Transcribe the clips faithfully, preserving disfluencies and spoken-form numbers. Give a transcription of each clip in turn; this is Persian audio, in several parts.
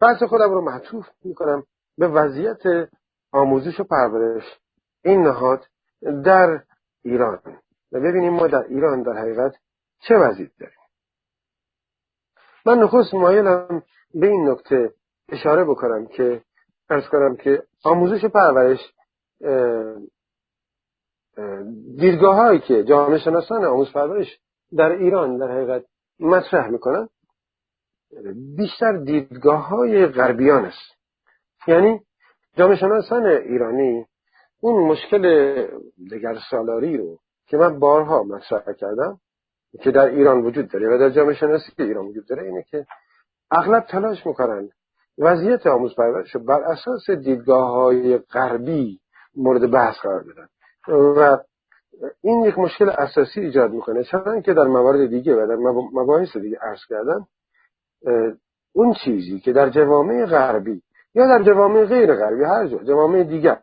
بحث خودم رو معطوف میکنم به وضعیت آموزش و پرورش این نهاد در ایران و ببینیم ما در ایران در حقیقت چه وضعیت داریم. من نخست مایلم به این نکته اشاره بکنم که عرض کنم که آموزش و پرورش دیدگاه هایی که جامعه شناسان آموزش پرورش در ایران در حقیقت مطرح میکنن بیشتر دیدگاه های غربیان است. یعنی جامعه شناسان ایرانی اون مشکل دگرسالاری رو که من بارها مطرح کردم که در ایران وجود داره و در جامعه شناسی ایران وجود داره اینه که اغلب تلاش میکنن وضعیت آموزش پرورش رو بر اساس دیدگاه های غربی مورد بحث قرار بدن و این یک مشکل اساسی ایجاد میکنه، چون که در موارد دیگه و در مباحث دیگه عرض کردم اون چیزی که در جوامع غربی یا در جوامع غیر غربی هر جا جوامع دیگر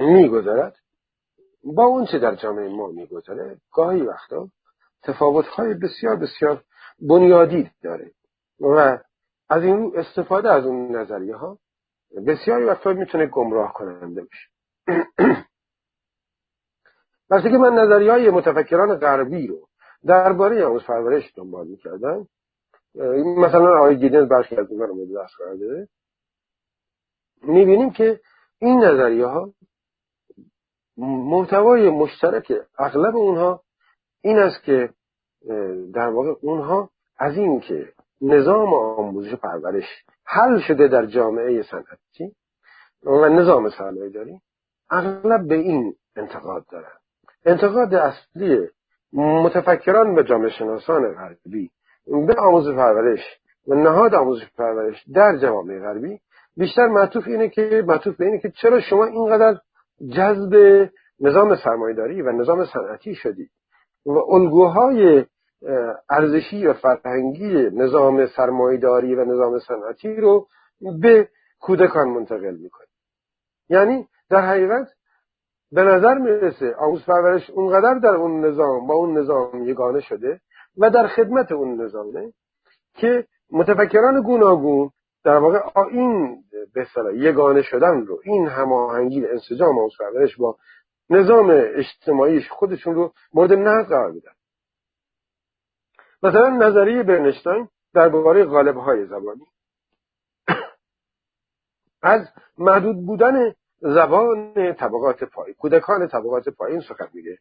میگذارد با اون چه در جامعه ما میگذاره گاهی وقتا تفاوت‌های بسیار بسیار بنیادی داره و از این استفاده از اون نظریه ها بسیاری وقتا میتونه گمراه کننده بشه. وقتی که من نظریه های متفکران غربی رو درباره آموزش پرورش دنبال می‌کردم، مثلا آقای گیدنز برخی از اون‌ها رو مورد بحث قرار داده، می‌بینیم که این نظریه ها محتوای مشترک اغلب اونها این است که در واقع اونها از این که نظام آموزش پرورش حل شده در جامعه صنعتی و نظام صنایع داریم اغلب به این انتقاد دارن. انتقاد اصلی متفکران و جامعه شناسان غربی به آموزش پرورش و نهاد آموزش پرورش در جامعه غربی بیشتر معطوف اینه که معطوف به اینه که چرا شما اینقدر جذب نظام سرمایه‌داری و نظام صنعتی شدید و الگوهای ارزشی و فرهنگی نظام سرمایه‌داری و نظام صنعتی رو به کودکان منتقل میکنید. یعنی در حقیقت به نظر میرسه آموزش پرورش اونقدر در اون نظام با اون نظام یگانه شده و در خدمت اون نظامه که متفکران گوناگون در واقع این به اصطلاح یگانه شدن رو، این هماهنگی و انسجام آموزش پرورش با نظام اجتماعیش خودشون رو مورد نقد قرار میدن. مثلا نظریه برنشتاین درباره قالب‌های زبانی از محدود بودن زبان طبقات پایین، کودکان طبقات پایین سخن میگه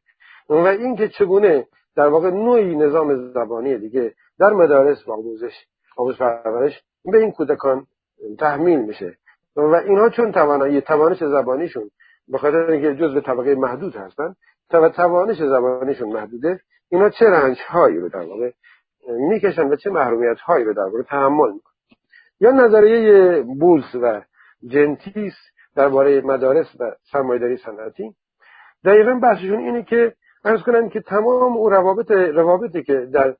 و اینکه چگونه در واقع نوعی نظام زبانی دیگه در مدارس و آموزش آموزش پرورش به این کودکان تحمیل میشه و اینها چون توانایی توانش زبانیشون به خاطر اینکه جزء طبقه محدود هستن و توانش زبانیشون محدوده اینا چه رنج هایی رو در واقع میکشن و چه محرومیت هایی رو در واقع تحمل میکنن. یا نظریه بولس و جنتیس درباره مدارس و سرمایه‌داری صنعتی دقیقاً بحثشون اینه که عرض کنن که تمام اون روابط روابطی که در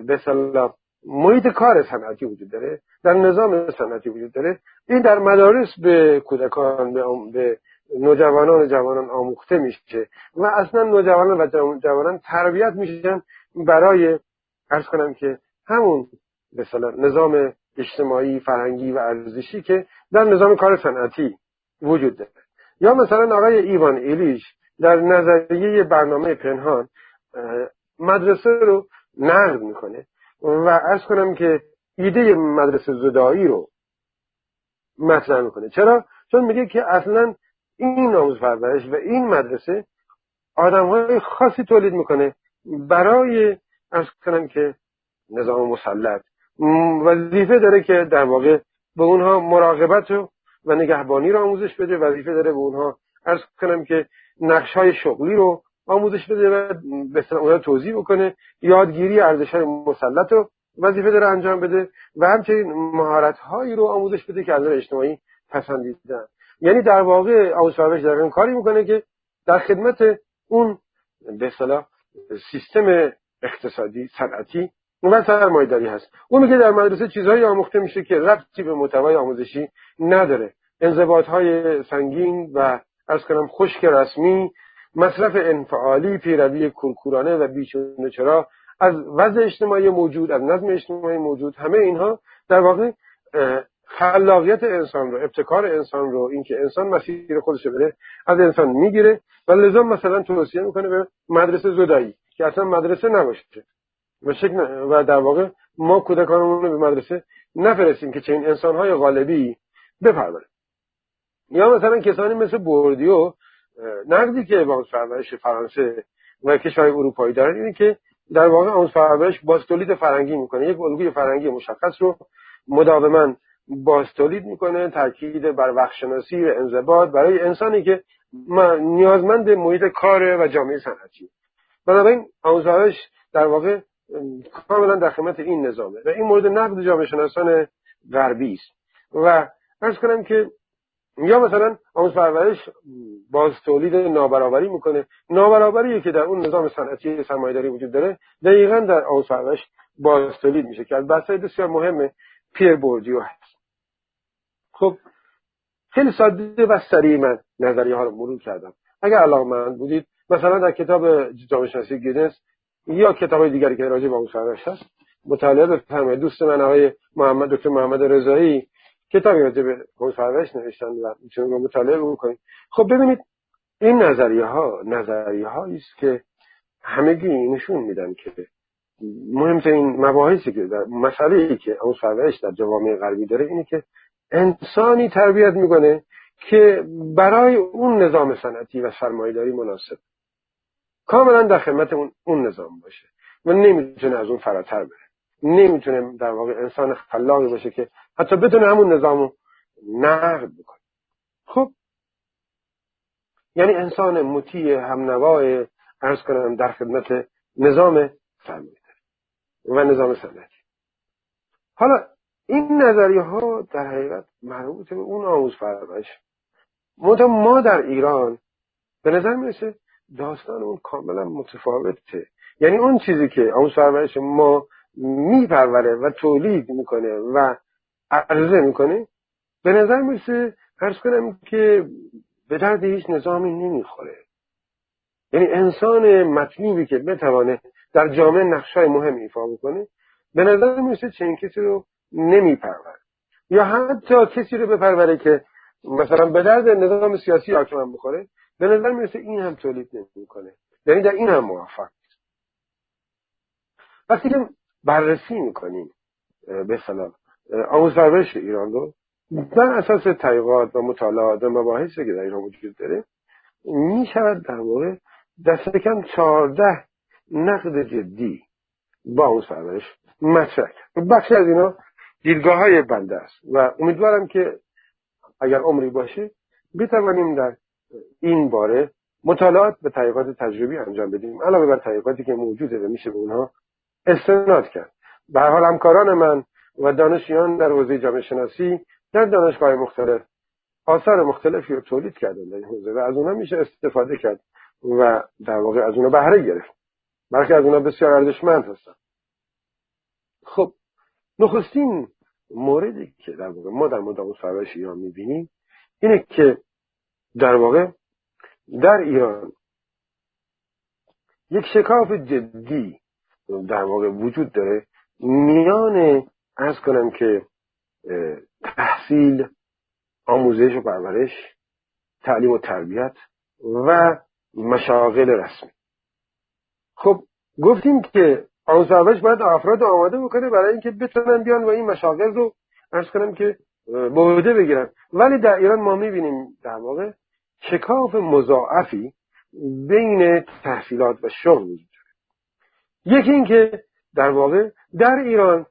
به اصطلاح محیط کار صنعتی وجود داره، در نظام صنعتی وجود داره، این در مدارس به کودکان به, به نوجوانان و جوانان آموخته میشه و اصلا نوجوانان و جوانان تربیت میشن برای عرض کنم که همون به اصطلاح نظام اجتماعی، فرهنگی و ارزشی که در نظام کار صنعتی وجود داره. یا مثلا آقای ایوان ایلیش در نظریه برنامه پنهان مدرسه رو نقد میکنه و عرض کنم که ایده مدرسه زدایی رو مطرح میکنه. چرا؟ چون میگه که اصلا این آموزش پرورش و این مدرسه آدمهای خاصی تولید میکنه برای عرض کنم که نظام مسلط وظیفه داره که در واقع به اونها مراقبت رو و نگهبانی رو آموزش بده، وظیفه داره به اونها عرض کنم که نقش‌های شغلی رو آموزش بده و به اصطلاح اونها توضیح بکنه، یادگیری ارزش‌های مسلط رو وظیفه داره انجام بده و همچنین مهارت‌هایی رو آموزش بده که از نظر اجتماعی پسندیدن. یعنی در واقع آموزش پرورش در این کاری میکنه که در خدمت اون به اصطلاح سیستم اقتصادی صنعتی و سرمایه‌داری هست. اون میگه در مدرسه چیزهایی آموخته میشه که ربطی به محتوای آموزشی نداره، انضباط‌های سنگین و از کنم خشک رسمی، مصرف انفعالی، پیروی کورکورانه و بیچون چرا از وضع اجتماعی موجود، از نظم اجتماعی موجود، همه اینها در واقع خلاقیت انسان رو، ابتکار انسان رو، اینکه انسان مسیر خودش رو بره، از انسان میگیره و لذا مثلا توصیه میکنه به مدرسه زدایی که اصلا مدرسه نباشه و شکل و در واقع ما کودکانمون رو به مدرسه نفرستیم که چنین انسان‌های غالبی بپرورن. یا مثلا کسانی مثل بوردیو، نقدی که با پرورش فرانسه و کشورهای اروپایی دارن اینه که در واقع اون پرورش باستولید فرنگی میکنه، یک الگوی فرنگی مشخص رو مداوماً باستولید میکنه، تاکید بر وقت‌شناسی و انضباط برای انسانی که نیازمند محیط کار و جامعه صنعتی. بنابراین آموزش در واقع کاملا در خدمت این نظامه و این مورد نقد جامعه شناسان غربی است. و عرض کنم که یا مثلا آموزش پرورش باز تولید نابرابری میکنه، نابرابری که در اون نظام صنعتی سرمایه‌داری وجود داره دقیقاً در آموزش پرورش باز تولید میشه که بحثای بسیار مهم پیر بوردیو هست. خب خیلی ساده و سریع من نظریه ها رو مرور کردم. اگر علاقه‌مند بودید مثلا در کتاب جامعه شناسی گیدنس یا کتاب‌های دیگری که راجع به آموزش پرورش هست مطالعه بفرمایید. دوست من آقای محمد دکتر محمد رضایی کتابی راجع به آموزش پرورش نوشتن و میتونید مطالعه بکنید. خب ببینید این نظریه ها نظریه هایی است که همگی نشون میدن که مهمترین مباحثی که در مسئله‌ای که آموزش پرورش در جوامع غربی داره اینه که انسانی تربیت میکنه که برای اون نظام صنعتی و سرمایه‌داری مناسب، کاملا در خدمت اون نظام باشه و نمیتونه از اون فراتر بره، نمیتونه در واقع انسان خلاقی باشه که حتی بتونه همون نظام رو نقد بکنه. خب یعنی انسان مطیع همنوای عرض کنم در خدمت نظام سرمایه‌داری و نظام صنعتی. حالا این نظریه ها در حقیقت مربوط به اون آموزش پرورش، منتها ما در ایران به نظر میرسه داستان اون کاملا متفاوته. یعنی اون چیزی که آموزش پرورش ما میپروره و تولید میکنه و عرضه میکنه به نظر میرسه عرض کنم که به درد هیچ نظامی نمیخوره. یعنی انسان مطلوبی که بتوانه در جامعه نقشای مهم ایفا بکنه به نظر میرسه چنین کسی رو نمیپروره، یا حتی کسی رو بپروره که مثلا به درد نظام سیاسی حاکم بخوره به نظر میرسه این هم تولید نمیکنه، یعنی در این هم موفق نیست. وقتی که بررسی میکنیم به اصطلاح آموزش پرورش ایران رو بر اساس تحقیقات و مطالعات و مباحثی که در ایران وجود داره میشود در واقع دست کم چهارده نقد جدی با آموزش پرورش مطرح کرد. بخشی از اینا دیدگاه های بنده است و امیدوارم که اگر عمری باشه بتوانیم در این باره مطالعات به تحقیقات تجربی انجام بدیم علاوه بر تحقیقاتی که موجوده و میشه به اونها استناد کرد. به هر حال همکاران من و دانشجویان در حوزه جامعه شناسی در دانشگاه مختلف آثار مختلفی رو تولید کردن در این حوزه و از اونها میشه استفاده کرد و در واقع از اونها بهره گرفت، برخی از اونها بسیار ارزشمند هستن. خب نخستین موردی که در واقع ما در مورد آموزش پرورش ایران میبینیم اینه که در واقع در ایران یک شکاف جدی در واقع وجود داره میان عرض کنم که تحصیل، آموزش و پرورش، تعلیم و تربیت و مشاغل رسمی. خب گفتیم که آموزش پرورش باید افراد آماده بکنه برای اینکه بتونن بیان و این مشاغل رو عرض کنم که به عهده بگیرن، ولی در ایران ما میبینیم در واقع شکاف مضاعفی بین تحصیلات و شغل وجود داره. یکی این که در واقع در ایران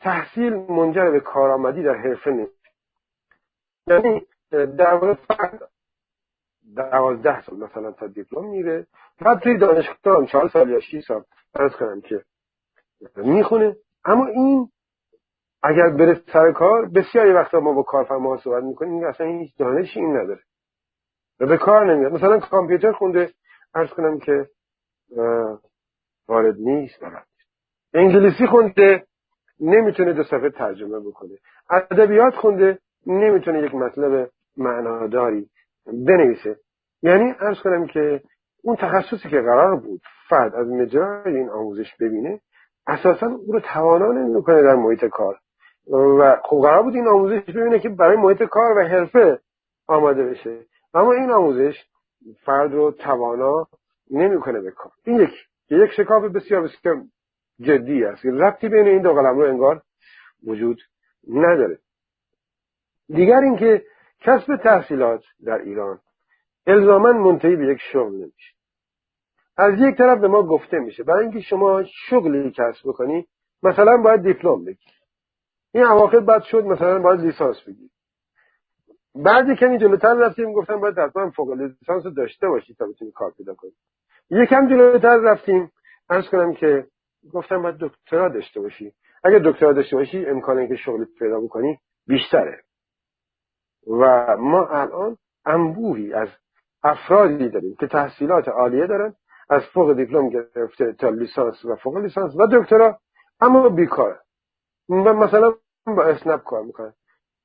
تحصیل منجر به کارآمدی در حرفه نیست، یعنی در واقع فرد دوازده سال مثلا تا دیپلم میره، بعد توی دانشگاه هم چهار سال یا شش سال عرض کنم که میخونه، اما این اگر بره سر کار بسیاری وقتا ما با کارفرماها صحبت میکنیم اصلا هیچ دانشی این نداره و به کار نمیاد، مثلا کامپیوتر خونده عرض کنم که وارد نیست، بلد انگلیسی خونده نمیتونه دو صفحه ترجمه بکنه، ادبیات خونده نمیتونه یک مطلب معناداری بنویسه. یعنی عرض کنم که اون تخصصی که قرار بود فرد از مجرای این آموزش ببینه اساسا اون رو توانا نمیکنه در محیط کار و خب قرار بود این آموزش ببینه که برای محیط کار و حرفه آماده بشه، اما این آموزش فرد رو توانا نمی‌کنه به کار. این یک یک شکاف بسیار بسیار جدی است که ربطی بین این دو قلمرو انگار وجود نداره. دیگر اینکه کسب تحصیلات در ایران الزاماً منتهی به یک شغل نمیشه. از یک طرف به ما گفته میشه برای اینکه شما شغلی کسب بکنی مثلا باید دیپلم بگیری، این اواخر بعد شد مثلا باید لیسانس بگیری، بعد که این جلوتر رفتیم گفتن باید حتما فوق لیسانس رو داشته باشی تا بتونی کار پیدا کنی. یکم جلوتر رفتیم عرض کنم که گفتم باید دکترا داشته باشی، اگه دکترا داشته باشی امکان اینکه شغلی پیدا بکنی بیشتره. و ما الان انبوهی از افرادی داریم که تحصیلات عالیه دارن، از فوق دیپلم گرفته تا لیسانس و فوق لیسانس و دکترا، اما بیکاره و مثلا با اسنپ کار میکنن.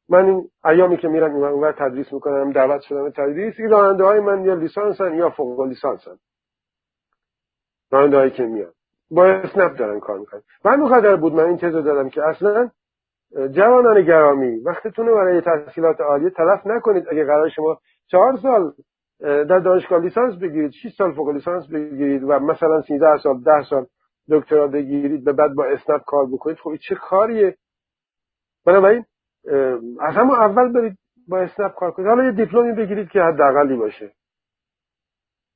من این ایامی که میرم این اونور تدریس میکنم، دعوت شدم تدریس، این راننده های من یا لیسانسن یا فوق لیسانسن، راننده هایی که میان با اسنپ دارن کار میکنن. من مقدر بود من این تزو دادم که اصلا جوانان گرامی وقتتون رو برای تحصیلات عالیه تلف نکنید. اگه قرار شما چهار سال در دانشگاه لیسانس بگیرید، شش سال فوق لیسانس بگیرید و مثلا سیزده سال ده سال دکترا بگیرید و بعد با اسنپ کار بکنید، خب این چه کاریه؟ بنابراین از همون اول برید با اسنپ کار کنید، حالا یه دیپلمی بگیرید که حداقلی باشه.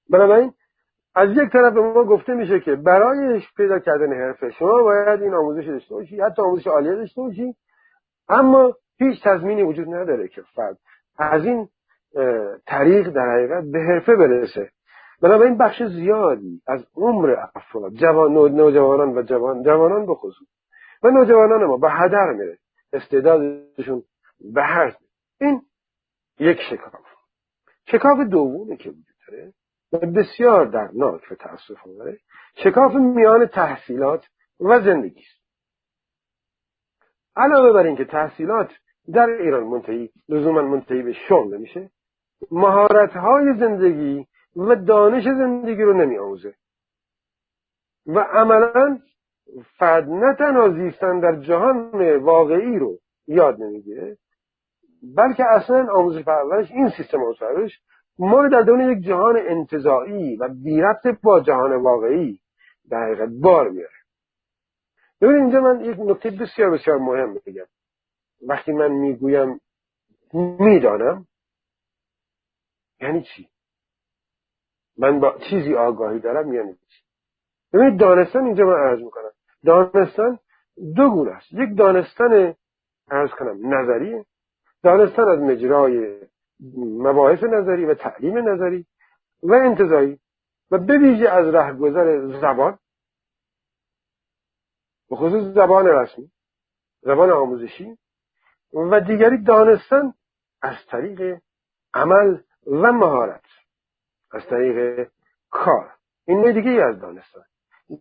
بنابراین از یک طرف به ما گفته میشه که برای پیدا کردن حرفه شما باید این آموزش داشته باشی، حتی آموزش عالیه داشته باشی، اما هیچ تضمینی وجود نداره که فرد از این طریق در حقیقت به حرفه برسه. بنابراین بخش زیادی از عمر افراد، جوان، نوجوانان و جوان جوانان به خصوص و نوجوانان ما به هدر میره، استعدادشون به هر. این یک شکاف. شکاف دومی که وجود داره و بسیار دردناک و تأسف آوره، شکاف میان تحصیلات و زندگی است. علاوه بر اینکه تحصیلات در ایران منتهی لزوما منتهی به شغل نمیشه، مهارت‌های زندگی و دانش زندگی رو نمی آموزه و عملاً فرد نه تنها زیستن در جهان واقعی رو یاد نمیگیره، بلکه اصلا آموزش پرورش این سیستم آموزش پرورش ما رو در دون یک جهان انتزاعی و بی‌ربط با جهان واقعی در حقیقت بار میاره. ببینید اینجا من یک نکته بسیار بسیار مهم میگم. وقتی من میگویم میدانم یعنی چی؟ من با چیزی آگاهی دارم یعنی چی؟ ببینید دانستن اینجا من عرض میکنم، دانستن دو گونه است. یک دانستن عرض کنم نظریه، دانستن از مجرای مباحث نظری و تعلیم نظری و انتزاعی و به ویژه از رهگذر زبان، به خصوص زبان رسمی، زبان آموزشی، و دیگری دانستن از طریق عمل و مهارت، از طریق کار. این نوع دیگه ای از دانستن.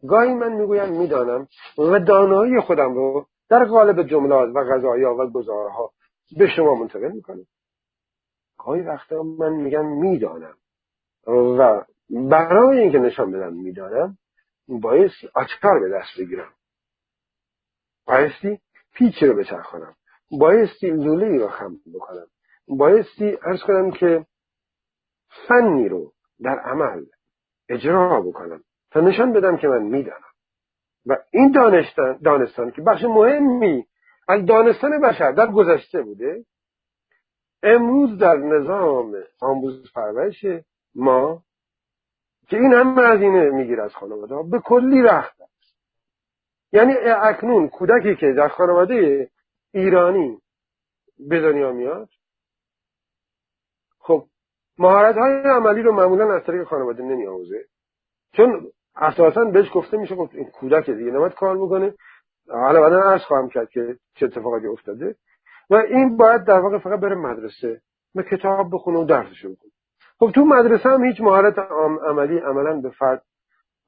گاهی من میگویم میدانم و دانایی خودم رو در قالب جملات و قضایا و گزارها به شما منتقل میکنم. گاهی وقتا من میگم میدانم و برای اینکه نشان بدم میدانم بایستی آچار به دست بگیرم، بایستی پیچی رو بچرخونم، بایستی لوله‌ای رو خم بکنم، بایستی عرض کنم که فنی رو در عمل اجرا بکنم تا نشان بدم که من میدانم. و این دانستن دانستن که بخش مهمی از دانستن بشر در گذشته بوده، امروز در نظام آموزش پرورش ما که این همه هزینه میگیره از خانواده ها به کلی رخت است. یعنی اکنون کودکی که در خانواده ایرانی به دنیا میاد، خب مهارت های عملی رو معمولا از طریق خانواده نمی آموزه، چون اساسا بهش گفته میشه خب این کودک دیگه نباید کار بکنه. حالا بعدا عرض خواهم کرد که چه اتفاقاتی افتاده و این باید در واقع فقط بره مدرسه و کتاب بخونه و درسشو بخونه. خب تو مدرسه هم هیچ مهارت عملی عملا به فرد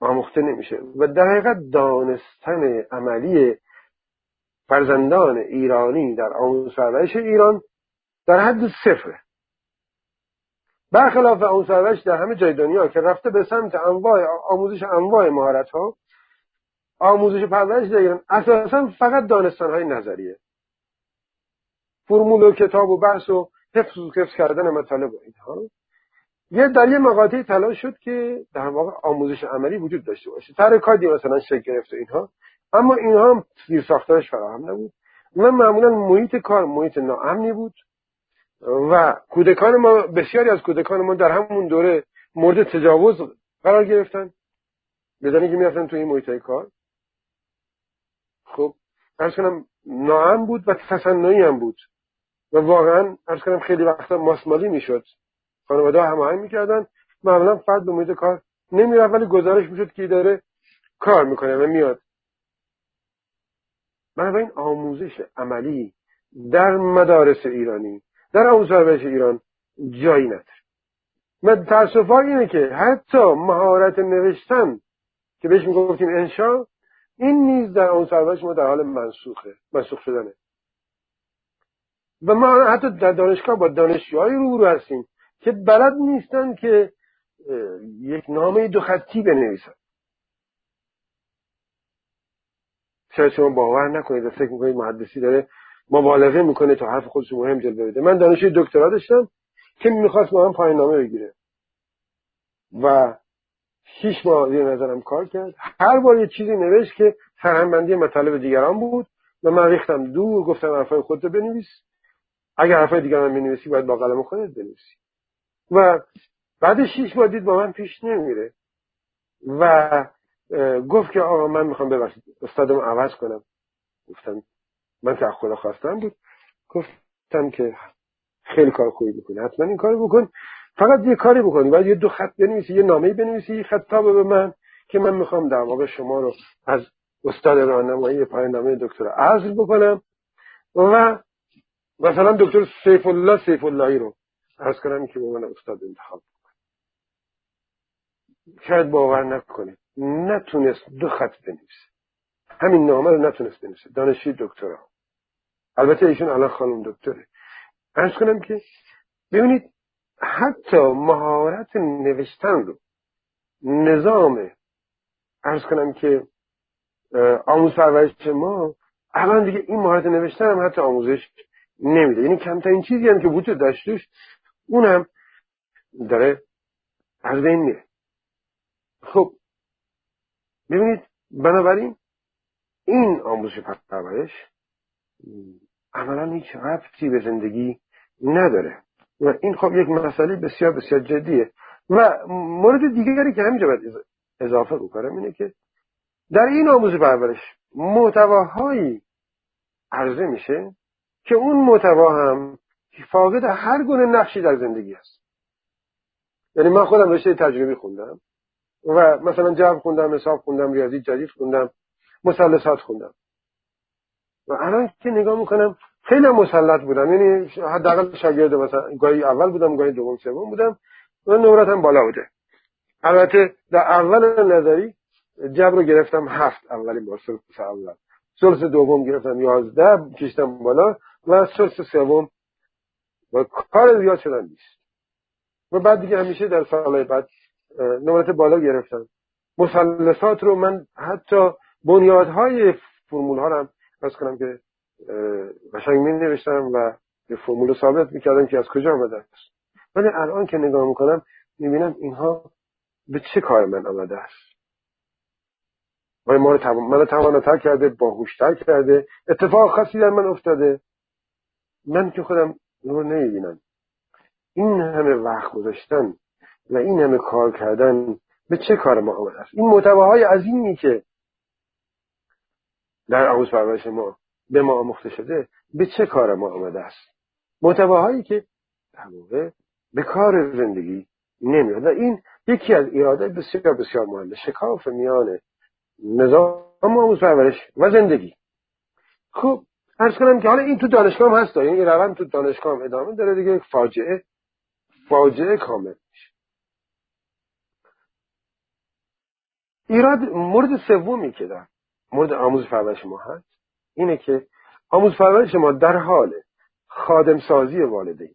آموخته نمیشه و در حقیقت دانستن عملی فرزندان ایرانی در آموزش پرورش ایران در حد صفره، برخلاف آموزش پرورش در همه جای دنیا که رفته به سمت انواع آموزش انواع مهارت ها. آموزش پرورش در ایران اساسا فقط دانستن های نظریه فرمول و کتاب و بحث و حفظ و حفظ کردن مطالب و اینها، یه در یه مقاطعی تلاش شد که در واقع آموزش عملی وجود داشته باشه، ترکاتی مثلا شکل گرفت و اینها، اما اینها هم زیر ساختارش فراهم نبود. اونم معمولا محیط کار محیط ناامنی بود و کودکان ما، بسیاری از کودکان ما در همون دوره مورد تجاوز قرار گرفتن، بدانی که میرفتن تو این محیط کار. خب عرض کنم ناامن بود و تصنعی هم بود و واقعا عرض کنم خیلی وقتا ماسمالی میشد، خانواده هماهنگ میکردن، معمولا فرد به محیط کار نمیرفت ولی گزارش میشد که داره کار میکنه و میاد. بنابراین آموزش عملی در مدارس ایرانی، در آموزش پرورش ایران جایی نداره. و تأسف اینه که حتی مهارت نوشتن که بهش میگفتیم انشا، این نیز در آموزش پرورش ما در حال منسوخه، منسوخ شدنه. و ما حتی در دانشگاه با دانشجوهایی روبرو هستیم که بلد نیستن که یک نامه دو خطی بنویسن. شاید شما باور نکنید و فکر میکنید محدثی داره مبالغه میکنه تا حرف خودش مهم جلوه بده. من دانشجوی دکترا داشتم که میخواست با من پایان نامه بگیره و شش ماه زیر نظرم کار کرد، هر بار یه چیزی نوشت که سرهمبندی مطالب دیگران بود و من ریختم دور، گفتم حرفای خودت رو بنویس، اگر حرفای دیگران بنویسی باید با قلم خودت بنویسی. و بعد شش ماه دید با من پیش نمیره و گفت که آقا من میخوام ببخشید استادم عوض کنم. گفتم من که خدا خواستم بود، گفتم که خیلی کار خوبی میکنی، حتما این کاری بکن، فقط یه کاری بکن، باید یه دو خط بنویسی، یه نامه بنویسی، یه خطاب به من که من میخوام در واقع شما رو از استاد راهنمایی پایان نامه دکترا عزل بکنم و مثلا دکتر سیف الله سیف اللهی رو عرض کنم که به من استاد انتخاب بکنم. شاید باور نکنید نتونست دو خط بنویسه، همین نامه رو نتونست بنویسه، دانشجوی دکترا. البته ایشون الان خانم دکتره. عرض کنم که ببینید حتی مهارت نوشتن رو نظام عرض کنم که آموزش پرورش ما الان دیگه این مهارت نوشتن هم حتی آموزش نمیده، یعنی کمترین چیزی هم که وجود داشتش اونم داره از بین میره. خب ببینید بنابراین این آموزش پرورش عملا هیچ ربطی به زندگی نداره و این خب یک مسئله بسیار بسیار جدیه. و مورد دیگری که همینجا باید اضافه بکنم اینه که در این آموزش پرورش محتواهایی عرضه میشه که اون محتوا هم فاقد هر گونه نقشی در زندگی است. یعنی من خودم رشته تجربی خوندم و مثلا جبر خوندم، حساب خوندم، ریاضی جدید خوندم، مثلثات خوندم و الان که نگاه میکنم خیلی مسلط بودم، یعنی حداقل شاگرد مثلا گاهی اول بودم، گاهی دوم سوم بودم و نمراتم بالا بوده. البته در اول نظری جبر رو گرفتم هفت، اولین بار سلس اول، سلس دوم گرفتم یازده کشتم بالا و سلس سوم و کار زیاد شدن نیست و بعد دیگه همیشه در سالهای بعد نمرات بالا گرفتم. مثلثات رو من حتی بنیادهای فرمول ها رو بس کنم که قشنگ می نوشتم و به فرمول ثابت میکردم که از کجا آمده است، ولی الان که نگاه میکنم میبینم اینها به چه کار من آمده است. ولی ما رو توان... من رو تواناتر کرده، باهوشتر کرده، اتفاق خاصی در من افتاده، من که خودم رو نمیبینم. این همه وقت گذاشتن و این همه کار کردن به چه کار ما آمده است؟ این محتواهای عظیمی که در آموزش پرورش ما به ما آموخته شده به چه کار ما آمده است؟ محتواهایی که در واقع به کار زندگی نمیاد. و این یکی از ایرادهای بسیار بسیار مهمه، شکاف میان نظام آموزش پرورش و زندگی. خب عرض کنم که حالا این تو دانشگاه هم هست، یعنی این روند تو دانشگاه هم ادامه داره دیگه، یک فاجعه فاجعه کامل میشه. ایراد مورد سومی که در مورد آموزش پرورش ما هست اینه که آموزش پرورش ما در حال خادم سازی والدینه،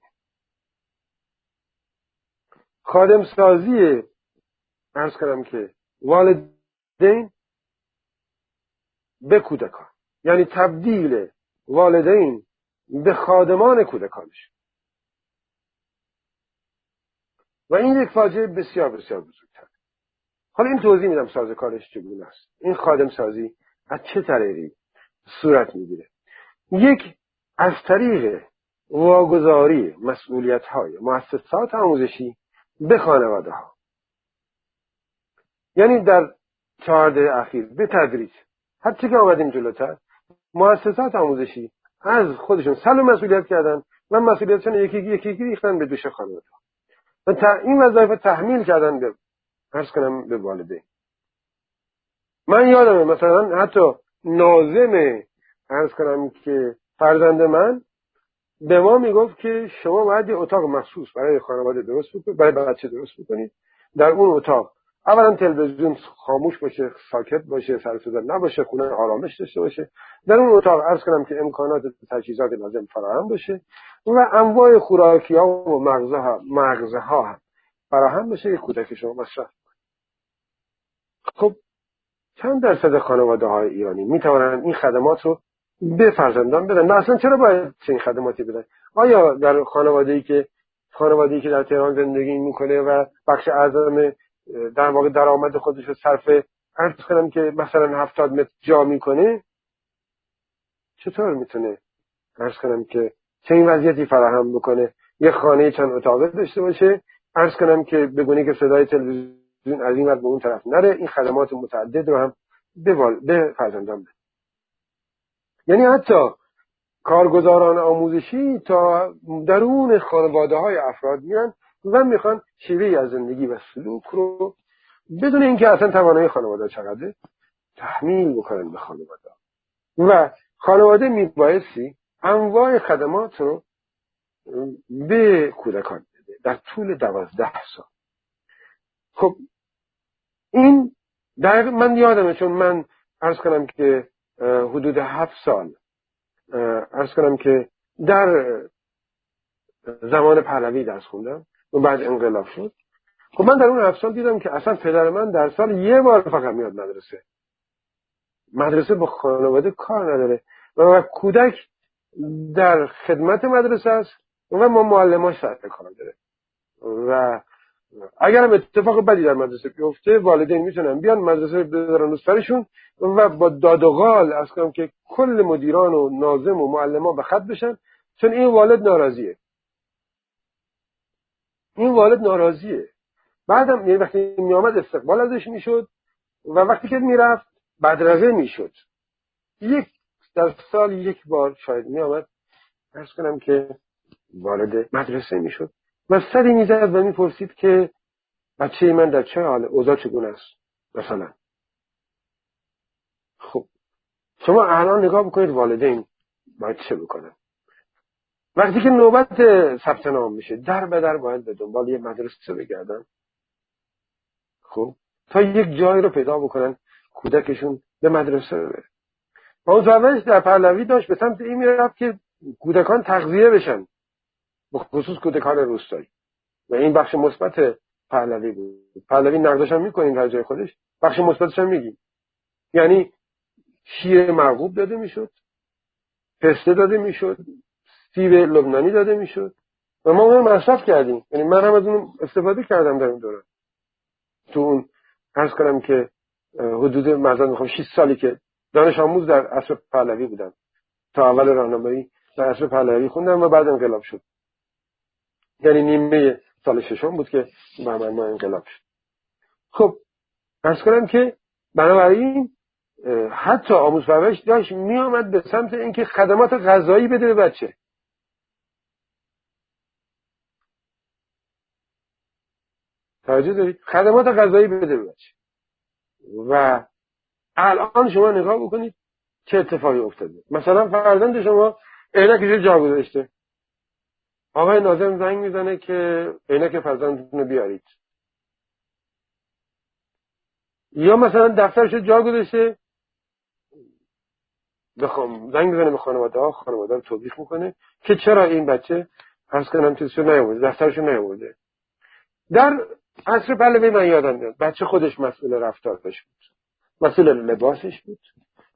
خادم سازی عرض کنم که والدین به کودکان، یعنی تبدیل والدین به خادمان کودکانش. و این یک فاجعه بسیار بسیار بزرگتر. حالا این توضیح میدم سازوکارش چگونه است. این خادم سازی از چه طریقی صورت میگیره؟ یک، از طریق واگذاری مسئولیت های مؤسسات آموزشی به خانواده ها. یعنی در چهار دهه اخیر به تدریج هرچی که آمدیم جلوتر، مؤسسات آموزشی از خودشون سلب مسئولیت کردن و مسئولیتشون یکی یکی یکی ریختن به دوش خانواده ها و این وظایف تحمیل کردن به عرض کنم به والدین. من یادمه مثلا حتی ناظم عرض کنم که فرزند من به ما میگفت که شما باید یه اتاق مخصوص برای خانواده درست بکنید، برای بچه درست بکنید. در اون اتاق اولا تلویزیون خاموش باشه، ساکت باشه، سر صدا نباشه، خونه آرامش داشته باشه. در اون اتاق عرض کنم که امکانات تجهیزات لازم فراهم باشه و انواع خوراکی ها و مغزه ها مغزه ها هم فراهم بشه که کودک شما مصرف کنه. خب چند درصد خانواده های ایرانی میتوانند این خدمات رو به فرزندان بدن؟ نه اصلا چرا باید چنین خدماتی بدن؟ آیا در خانواده‌ای که خانواده‌ای که در تهران زندگی میکنه و بخش اعظم در واقع درآمد خودش رو صرف عرض کنم که مثلا هفتاد متر جا میکنه، چطور میتونه عرض کنم که چنین وضعیتی فراهم بکنه؟ یه خانه چند اتاقه داشته باشه، عرض کنم که بگونی که صدای تلویزیون از این ور به اون طرف نره. این خدمات متعدد رو هم به فرزندان بده. یعنی حتی کارگزاران آموزشی تا درون خانواده های افراد میرن و میخوان شیوهی از زندگی و سلوک رو بدون اینکه اصلا توانایی خانواده چقدره تحمیل بکنن به خانواده و خانواده میبایستی انواع خدمات رو به کودکان بده در طول دوازده سال. خب این دقیقا من یادمه، چون من عرض کنم که حدود هفت سال عرض کنم که در زمان پهلوی درس خوندم و بعد انقلاب شد. خب من در اون هفت سال دیدم که اصلا پدر من در سال یه بار فقط میاد مدرسه. مدرسه با خانواده کار نداره و کودک در خدمت مدرسه است و ما معلماش سر کار داره و اگر هم اتفاق بدی در مدرسه بیفته والدین میتونن بیان مدرسه بذارن سرشون و با داد و قال از کنم که کل مدیران و ناظم و معلمان به خط بشن، چون این والد ناراضیه، این والد ناراضیه. بعدم یعنی وقتی میامد استقبال ازش میشد و وقتی که میرفت بدرقه میشد. یک در سال یک بار شاید میامد عرض کنم که والد مدرسه میشد و سری میزد و میپرسید که بچه من در چه حاله، اوضاع چگونه است مثلا. خب شما الان نگاه بکنید والدین باید چه بکنن؟ وقتی که نوبت ثبت نام میشه در به در باید به دنبال یه مدرسه بگردن خب تا یک جایی رو پیدا بکنن کودکشون به مدرسه بره. و اون روش در پهلوی داشت به سمت این میرفت که کودکان تغذیه بشن، به خصوص کودکان روستایی، و این بخش مثبت پهلوی بود. پهلوی نقدش هم میکنیم در جای خودش، بخش مثبتش هم میگیم. یعنی شیر مرغوب داده میشد، پسته داده میشد، سیب لبنانی داده میشد و ما اون رو مصرف کردیم. یعنی من هم از اون استفاده کردم در اون دوران. تو اون عرض کنم که حدود مثلا میخوام شش سالی که دانش آموز در عصر پهلوی بودم تا اول راهنمایی در عصر پهلوی خوندم و بعد انقلاب شد. یعنی نیمه سال ششم بود که بهمن ماه انقلاب شد. خب عرض کنم که بنابراین حتی آموز پرورش داشت میامد به سمت اینکه خدمات غذایی بده به بچه. توجه دارید؟ خدمات غذایی بده به بچه. و الان شما نگاه بکنید چه اتفاقی افتاده. مثلا فرزند شما عینکش جا گذاشته، آقای ناظم زنگ میزنه که عینک فرزندتون رو بیارید، یا مثلا دفترش جا گذاشته بخوام زنگ میزنه به خانواده ها، خانواده ها توضیح میکنه که چرا این بچه عرض کنم چیزشو نیاورده، دفترشو نیاورده. در عصر پهلوی من یادم میاد بچه خودش مسئول رفتارش بود، مسئول لباسش بود،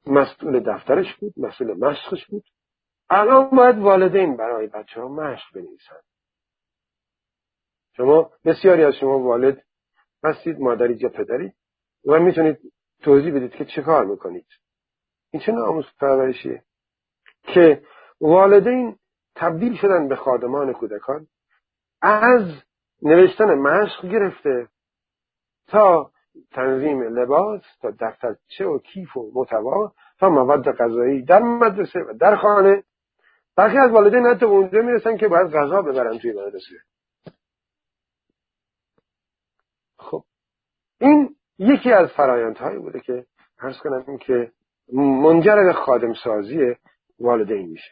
مسئول دفترش بود، مسئول مشقش بود. الان باید والدین برای بچه ها مشق بنویسن. شما بسیاری از شما والد هستید، مادرید یا پدرید، و میتونید توضیح بدید که چه کار میکنید. این چه ناموس پرورشیه که والدین تبدیل شدن به خادمان کودکان، از نوشتن مشق گرفته تا تنظیم لباس، تا دفترچه و کیف و محتوا، تا مواد غذایی در مدرسه و در خانه. بقیه از والدین حتی به اونجا میرسن که باید غذا ببرن توی مدرسه. خب این یکی از فرآیندهایی بوده که عرض کنم که منجر به خادم سازی والدین میشه.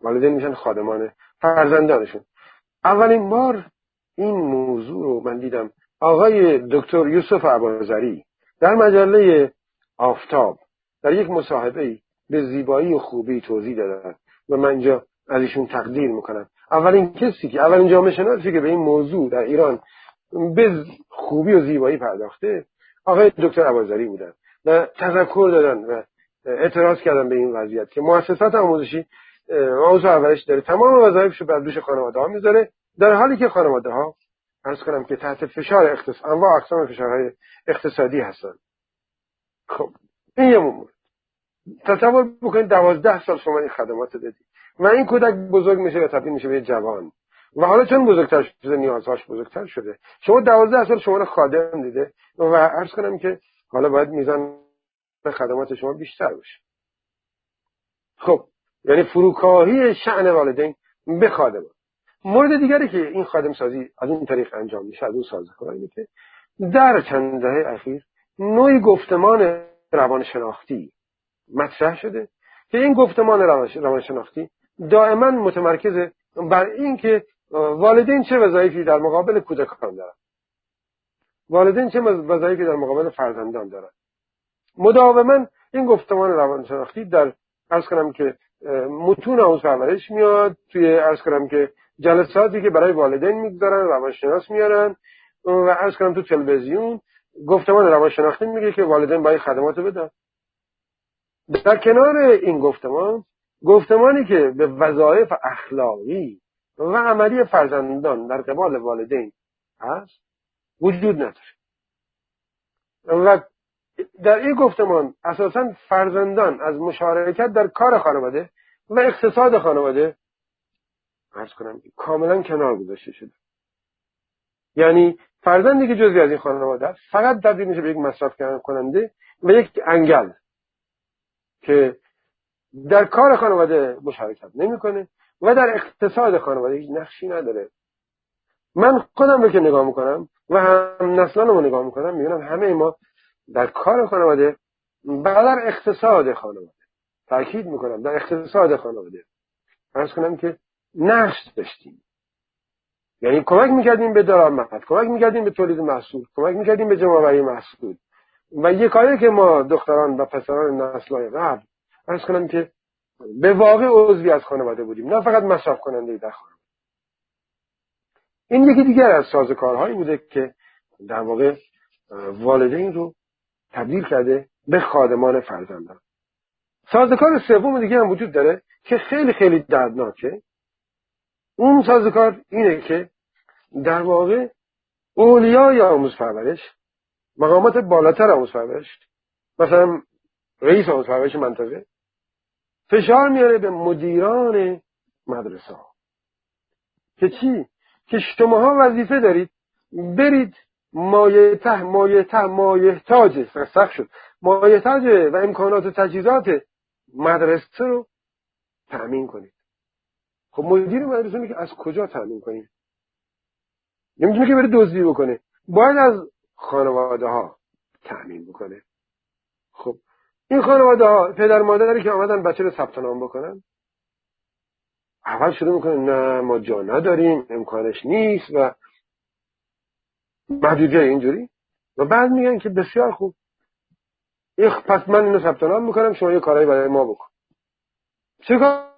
والدین میشن خادمان فرزندانشون. اولین بار این موضوع رو من دیدم آقای دکتر یوسف اباظری در مجله آفتاب در یک مصاحبه‌ای به زیبایی و خوبی توضیح دادن و من اینجا از ایشون تقدیر میکنم. اولین کسی که اولین جامعه شناسی که به این موضوع در ایران به خوبی و زیبایی پرداخته آقای دکتر اباظری بودن و تذکر دادن و اعتراض کردن به این وضعیت که مؤسسات آموزشی موضوع اولش داره تمام وظایفشو بر دوش خانواده ها میذاره، در حالی که خانواده ها عرض کنم که تحت فشار اقتصاد انواع اقسام فشارهای اقتصادی هستن. خب این یه مورد. تصور بکنید دوازده سال شما این خدمات رو دادید و این کودک بزرگ میشه و تبدیل میشه به جوان و حالا چون بزرگتر شده نیازهاش بزرگتر شده، شما دوازده سال شما رو خادم دیده و عرض کنم که حالا باید میزان خدمات شما بیشتر بشه. خب یعنی فروکاهی شأن والدین به خادمان. مورد دیگری که این خادم سازی از این طریق انجام میشه، از اون سازوکارها اینه که در چند دهه اخیر نوعی گفتمان روانشناختی مطرح شده که این گفتمان روانشناختی دائما متمرکز بر این که والدین چه وظایفی در مقابل کودکان دارن، والدین چه وظایفی در مقابل فرزندان دارن. مداوما این گفتمان روانشناختی در عرض کنم که متون آموزش پرورش میاد، توی عرض کنم که جلساتی که برای والدین میگذارن روانشناس میارن و عرض کنم تو تلویزیون گفتمان روانشناختی میگه که والدین باید خدماتو بدن. در کنار این گفتمان، گفتمانی که به وظایف اخلاقی و عملی فرزندان در قبال والدین هست وجود نداره و در این گفتمان اساساً فرزندان از مشارکت در کار خانواده و اقتصاد خانواده عرض کنم کاملاً کنار گذاشته شده. یعنی فرزندی که جزئی از این خانواده است فقط تبدیل میشه به یک مصرف کننده و یک انگل که در کار خانواده مشارکت نمیکنه و در اقتصاد خانواده هیچ نقشی نداره. من خودم رو که نگاه میکنم و هم نسلانم رو نگاه میکنم میبینم همه ما در کار خانواده و در اقتصاد خانواده، تاکید میکنم در اقتصاد خانواده عرض کنم که نقش داشتیم. یعنی کمک میکردیم به درآمد، کمک میکردیم به تولید محصول، کمک میکردیم به جمع‌آوری محصول و یک کاری که ما دختران و پسران نسل‌های قبل عرض کنم که به واقع عضوی از خانواده بودیم، نه فقط مصرف کننده در خانواده. این یکی دیگر از سازوکارهایی بوده که در واقع والدین رو تبدیل کرده به خادمان فرزندان. سازوکار سوم دیگه هم وجود داره که خیلی خیلی دردناکه. اون سازوکار اینه که در واقع اولیای آموزش پرورش، مقامات بالاتر آموزش پرورش، مثلا رئیس آموزش پرورش منطقه، فشار میاره به مدیران مدرسه ها که چی؟ که شماها وظیفه دارید برید مایه ته مایه ته مایه تاج سخت شد مایه تاج و امکانات و تجهیزات مدرسه رو تأمین کنید. خب مدیر مدرسه میگه از کجا تأمین کنید؟ نمیتونه که بره دزدی بکنه، باید از خانواده ها تأمین بکنه. خب این خانواده ها پدر مادری که آمدن بچه رو ثبت نام بکنن اول شروع میکنن نه ما جا نداریم، امکانش نیست و محدوده اینجوری، و بعد میگن که بسیار خوب ایخ پس من اینو ثبت نام میکنم، شما یه کارایی برای ما بکن. چه کار؟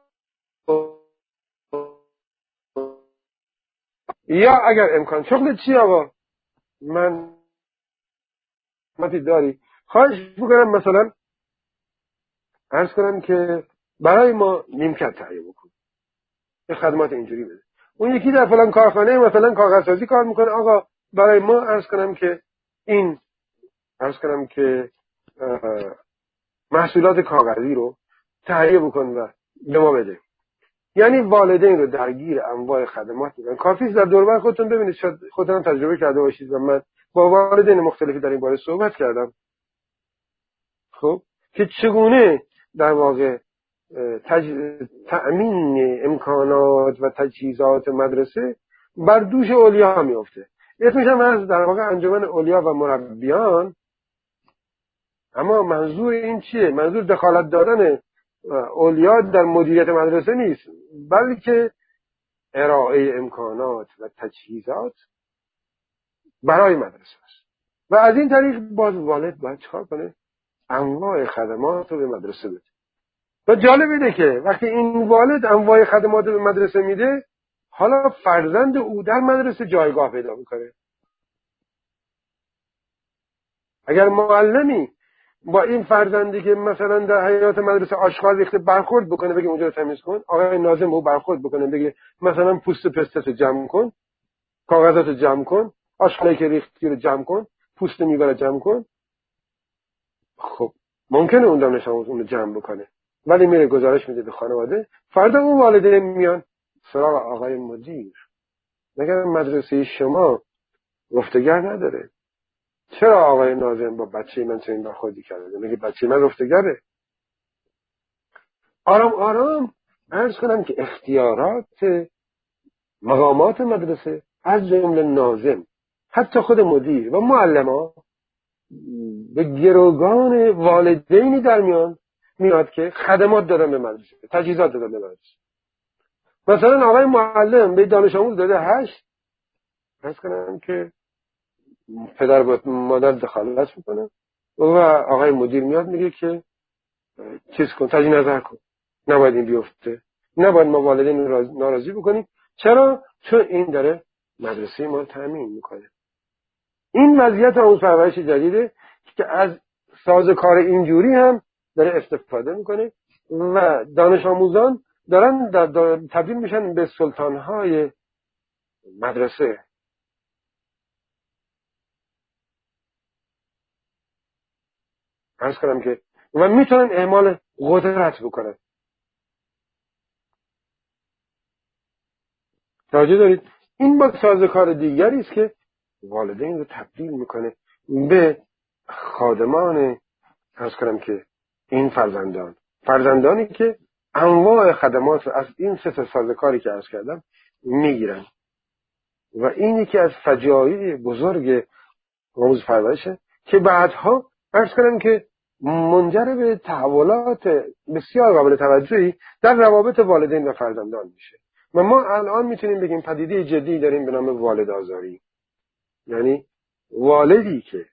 یا اگر امکان شغل چی آقا من متی داری خواهش بکنم مثلا عرض کنم که برای ما نیمکت تهیه بکنه، یه خدمات اینجوری بده. اون یکی در فلان کارخانه مثلا کاغذسازی کار میکنه، آقا برای ما عرض کنم که این عرض کنم که محصولات کاغذی رو تهیه بکن و به ما بده. یعنی والدین رو درگیر انواع خدمات میکنن. کافیه در دوربر خودتون ببینید، شاید خودتون تجربه کرده باشید. من با والدین مختلفی در این باره صحبت کردم، خب، که چگونه در واقع تج... تأمین امکانات و تجهیزات مدرسه بر دوش اولیا میفته. اسمش هم از در واقع انجمن اولیا و مربیان، اما منظور این چیه؟ منظور دخالت دادن اولیا در مدیریت مدرسه نیست، بلکه ارائه امکانات و تجهیزات برای مدرسه است. و از این طریق باز والد باید چکار کنه؟ انواع خدمات رو به مدرسه بده. و جالب اینه که وقتی این والد انواع خدمات رو به مدرسه میده، حالا فرزند او در مدرسه جایگاه پیدا میکنه. اگر معلمی با این فرزندی که مثلا در حیات مدرسه آشغال ریخته برخورد بکنه، بگه اونجا رو تمیز کن، آقای ناظم او برخورد بکنه، بگه مثلا پوست پستت رو جمع کن، کاغذات رو جمع کن، آشغالی که ریختی رو جمع کن، پوست میوه رو جمع کن، خب ممکنه اون دانش آموز اون رو جمع بکنه، ولی میره گزارش میده به خانواده. فردا اون والدین میان سراغ آقای مدیر، مگر مدرسه شما رفتگر نداره؟ چرا آقای ناظم با بچه من چنین برخوردی کرده؟ مگه بچه من رفتگره؟ آرام آرام عرض کنم که اختیارات مقامات مدرسه از جمله ناظم، حتی خود مدیر و معلم‌ها، به گروگان والدینی در میان میاد که خدمات دادن به مدرسه، تجهیزات دادن به مدرسه. مثلا آقای معلم به دانش آموز داده هشت، عرض کنم که پدر با مادر دخالت میکنه و آقای مدیر میاد میگه که چیز کن، تجی نظر کن، نباید این بیفته، نباید ما والدین ناراضی بکنیم. چرا؟ چون این داره مدرسه ما تامین میکنه. این وضعیت اون پرورش جدیده که از سازوکار اینجوری هم داره استفاده میکنه و دانش آموزان دارن در دارن تبدیل میشن به سلطانهای مدرسه. عرض کردم که و میتونن اعمال قدرت بکنن. توجه دارید؟ این با سازوکار دیگری است که والدین رو تبدیل میکنه به خادمان، عرض کردم که این فرزندان، فرزندانی که انواع خدمات رو از این سه سازوکاری که عرض کردم میگیرن. و این یکی از فجایع بزرگ آموزش پرورشه که بعدها عرض کردم که منجر به تحولات بسیار قابل توجهی در روابط والدین و فرزندان میشه. و ما الان میتونیم بگیم پدیده جدی داریم به نام والد آزاری. یعنی والدی که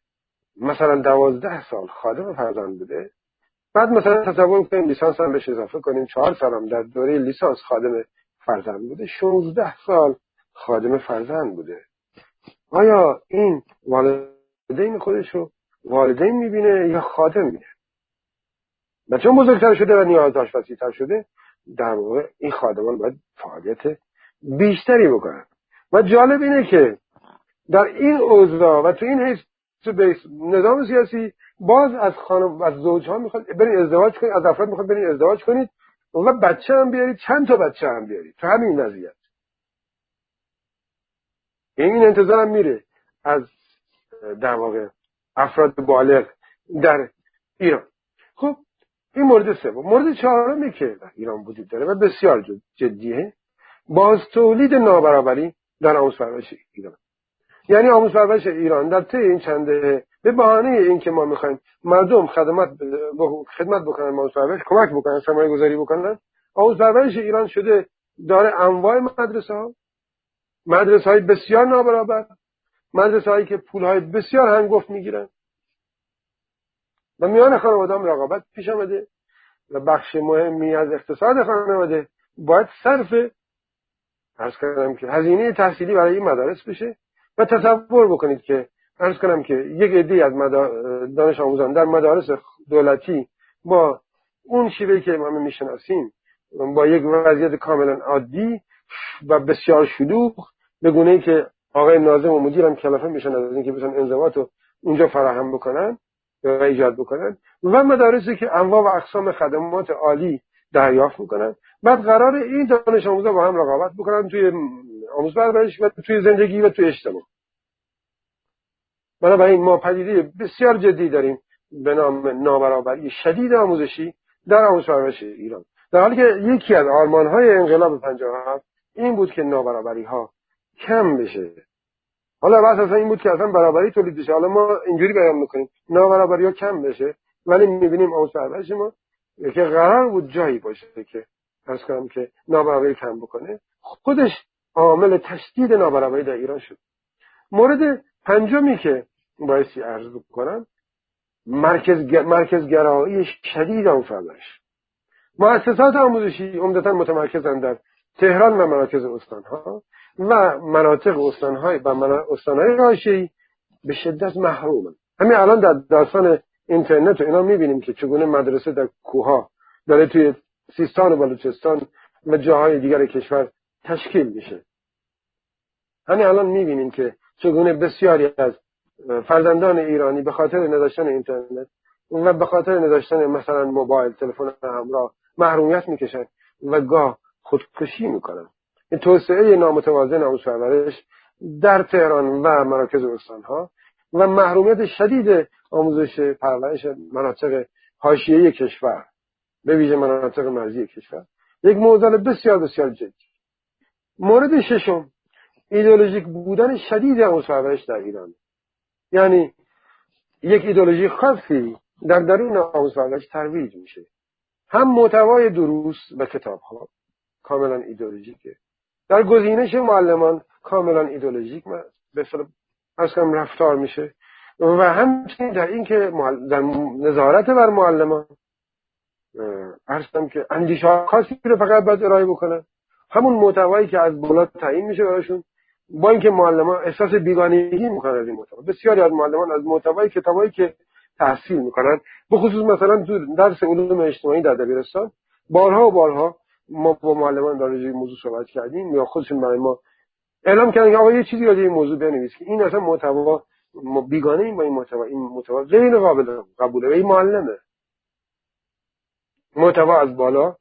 مثلا دوازده سال خادم فرزند بوده، بعد مثلا تصور کنیم لیسانس هم بهش اضافه کنیم، چهار سال هم در دوره لیسانس خادم فرزند بوده، شانزده سال خادم فرزند بوده. آیا این والدین خودش رو والدین میبینه یا خادم میبینه؟ و چون بزرگتر شده و نیازش وسیع‌تر شده، در واقع این خادمان باید فعالیت بیشتری بکنن. و جالب اینه که در این اوضاع و تو این حیث نظام سیاسی باز از خانم از زوجها میخواد برید ازدواج کنید، از افراد میخواد برید ازدواج کنید و بچه هم بیارید، چند تا بچه هم بیارید. تو همین وضعیت این انتظار هم میره از در واقع افراد بالغ در ایران. خب این مورد سوم. مورد چهارمی که در ایران وجود داره و بسیار جدیه، باز تولید نابرابری در آموزش پرورش ایران. یعنی آموزش پرورش ایران در طی این چند دهه به بهانه اینکه ما میخوایم مردم خدمت خدمت بکنن، آموزش پرورش کمک بکنن، سرمایه گذاری بکنن، آموزش پرورش ایران شده داره انواع مدرسه ها، مدرسه های بسیار نابرابر، مدرسه هایی که پول های بسیار هنگفت میگیرن و میان خانواده هم رقابت پیش آمده و بخش مهمی از اقتصاد خانواده باید صرف عرض کردم که هزینه تحصیلی برای این مدارس بشه. و تصور بکنید که عرض کردم که یک عده‌ای از دانش آموزان در مدارس دولتی با اون شیوهی که ما میشناسیم با یک وضعیت کاملا عادی و بسیار شلوغ، به گونه‌ای که آقای ناظم و مدیرم کلافه میشن از اینکه بتونن انضباطو اونجا فراهم بکنن و ایجاد بکنن، و مدارسی که انواع و اقسام خدمات عالی دریافت میکنن. بعد قرار این دانش آموزا با هم رقابت بکنن توی آموزش پرورش و توی زندگی و توی اجتماع. بنابراین ما پدیده بسیار جدی داریم به نام نابرابری شدید آموزشی در آموزش پرورش ایران، در حالی که یکی از آرمان‌های انقلاب پنجاه و هفت این بود که نابرابری‌ها کم بشه. حالا بحث اصلا این بود که اصلا برابری تولید بشه. حالا ما اینجوری بیان می‌کنیم نابرابری‌ها کم بشه، ولی می‌بینیم آموزش پرورش ما که قرار بود جایی باشه که فرض کنم که نابرابری کم بکنه، خودش عامل تشدید نابرابری در ایران شد. مورد پنجمی که بایستی عرض بکنم مرکز مرکزگرایی شدید آموزش. مؤسسات آموزشی عمدتاً متمرکزند در تهران و مراکز استانها و مناطق استانهای و منا... استانهای حاشیه‌ای به شدت محرومند. همین الان در داستان اینترنت و اینا می‌بینیم که چگونه مدرسه در کوه‌ها داره توی سیستان و بلوچستان و جاهای دیگر کشور تشکیل میشه. همین الان می‌بینیم که چگونه بسیاری از فرزندان ایرانی به خاطر نداشتن اینترنت و به خاطر نداشتن مثلا موبایل تلفن همراه محرومیت میکشن و گاه خودکشی میکنن. این توسعه نامتوازن آموزش پرورش در تهران و مراکز استانها و محرومیت شدید آموزش پرورش مناطق حاشیه‌ای کشور، به ویژه مناطق مرزی کشور، یک معضل بسیار بسیار جدی. مورد ششم ایدئولوژیک بودن شدید آموزش پرورش در ایران، یعنی یک ایدئولوژی خاصی در درون آموزش پرورش ترویج میشه. هم محتوای دروس و کتاب‌ها کاملا ایدئولوژیکه، در گزینش معلمان کاملا ایدئولوژیک به اصطلاح اصلا رفتار میشه، و همچنین در این که در نظارت بر معلمان ارسم که اندیشه خاصی رو فقط باید ارائه بکنن، همون محتوایی که از بالا تعیین میشه براشون، با اینکه معلمان احساس بیگانگی میکنن از این محتوا. بسیاری از معلمان از محتوای کتابایی که تحصیل میکنن، به خصوص مثلا تو درس علوم اجتماعی در دبیرستان بارها و بارها ما با معلمان در رابطه با موضوع صحبت کردیم یا خودشون برای ما اعلام کردن که آقا یه چیزی راجع به موضوع بنویس که این اصلا محتوا بیگانه این با این محتوا، این محتوا غیر قابل قبوله و این معلمه. محتوا از بالا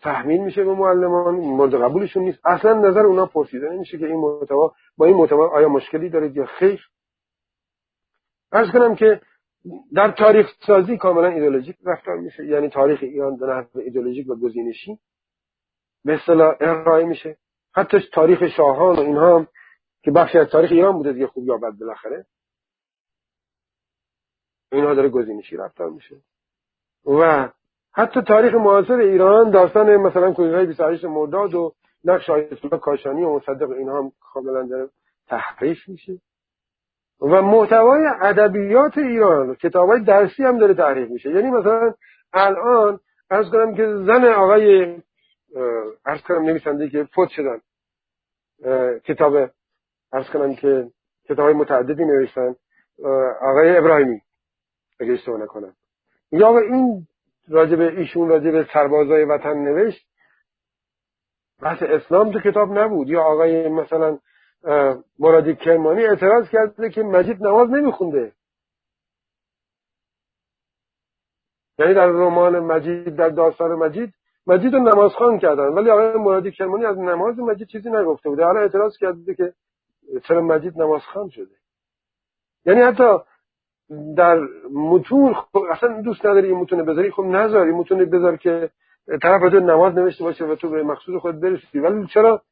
تحمیل میشه به معلمان، مورد قبولشون نیست، اصلا نظر اونا پرسیده نمیشه که این محتوا با این محتوا آیا مشکلی دارید یا خیر. عرض کنم که در تاریخ سازی کاملا ایدئولوژیک رفتار میشه، یعنی تاریخ ایران به نحو ایدئولوژیک و گزینشی به اصطلاح ارائه میشه. حتی تاریخ شاهان و اینها هم که بخشی از تاریخ ایران بوده دیگه، خوب یا بد بالاخره اینها داره گزینشی رفتار میشه. و حتی تاریخ معاصر ایران داستان مثلا کویرهای بیست و هشت مرداد و نقش آیت‌الله کاشانی و مصدق اینها هم کاملا داره تحریف میشه، و محتوای ادبیات ایران کتابای درسی هم داره تحریف میشه. یعنی مثلا الان عرض کنم که زن آقای عرض کنم نویسنده که فوت شدن کتاب عرض کنم که کتابای متعددی نوشتن آقای ابراهیمی اگه اشتباه نکنم، یا این راجب ایشون راجب سربازای وطن نوشت، بحث اسلام تو کتاب نبود. یا آقای مثلا مرادی کرمانی اعتراض کرده که مجید نماز نمیخونده، یعنی در رمان مجید در داستان مجید مجید رو نمازخوان کردن، ولی آقای مرادی کرمانی از نماز مجید چیزی نگفته بوده، حالا اعتراض کرده که چرا مجید نمازخوان شده. یعنی حتی در متون خب اصلا دوست نداری این متونه بذاری، خب نذاری متونه بذار که طرف به تو نماز نوشته باشه و تو به مقصود خود برسی، ولی چرا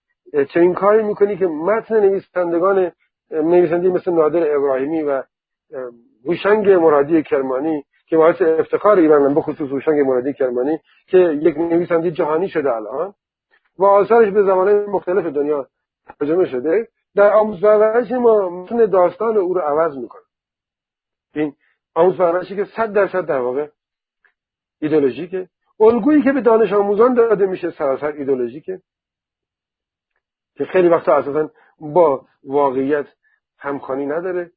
چنین کاری میکنی که متن نویسندگان نویسنده مثل نادر ابراهیمی و هوشنگ مرادی کرمانی که باعث افتخار ایران، به خصوص هوشنگ مرادی کرمانی که یک نویسنده جهانی شده الان و آثارش به زمانه مختلف دنیا ترجمه شده، در آموزش پرورش ما متن داستان او رو عوض میکنه. این آموزش پرورشی که صد درصد در واقع ایدئولوژیکه، الگویی که به دانش آموزان داده میشه سراسر ایدئولوژیکه که خیلی وقتا اساسا با واقعیت همخوانی نداره.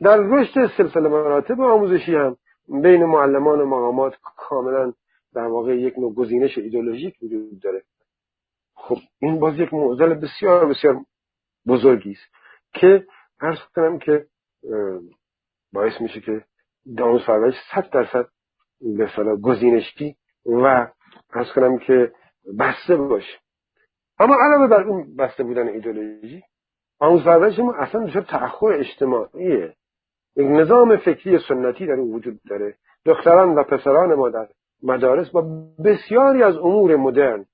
در رشد سلسله مراتب آموزشی هم بین معلمان و مقامات کاملا در واقع یک نوع گزینش ایدئولوژیک وجود داره. خب این باز یک معضل بسیار بسیار بزرگی است که عرض کنم که باعث میشه که دانش فرهنگش صد درصد به اصطلاح گزینشی و عرض کنم که بسته باشه. اما علاوه بر اون بسته بودن ایدئولوژی، آموزش پرورش ما اصلا دچار تأخر اجتماعیه. یک نظام فکری سنتی در اون وجود داره. دختران و پسران ما در مدارس با بسیاری از امور مدرن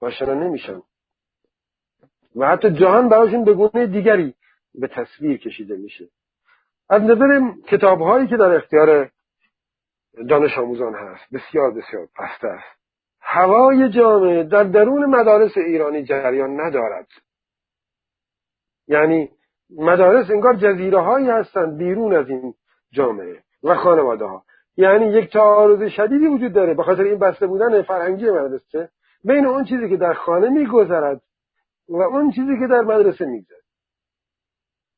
آشنا نمیشن و حتی جهان براشون به گونه دیگری به تصویر کشیده میشه. از نظر کتاب‌هایی که در اختیار دانش آموزان هست بسیار بسیار بسته است. هوای جامعه در درون مدارس ایرانی جریان ندارد. یعنی مدارس انگار جزیره هایی هستند بیرون از این جامعه و خانواده ها. یعنی یک تعارض شدیدی وجود داره به خاطر این بسته بودن فرهنگی مدرسه بین اون چیزی که در خانه میگذرد و اون چیزی که در مدرسه میگذرد.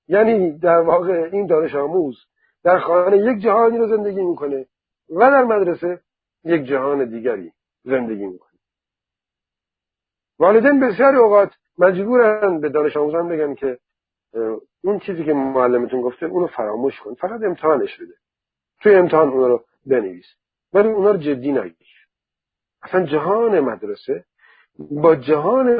یعنی در واقع این دانش آموز در خانه یک جهانی رو زندگی میکنه و در مدرسه یک جهان دیگری زندگی میکنه. والدین بسیاری اوقات مجبورن به دانش آموزان بگن که اون چیزی که معلمتون گفته اونو فراموش کن، فقط امتحانش بده، توی امتحان اون رو بنویس، ولی اونا رو جدی نگیر. اصلا جهان مدرسه با جهان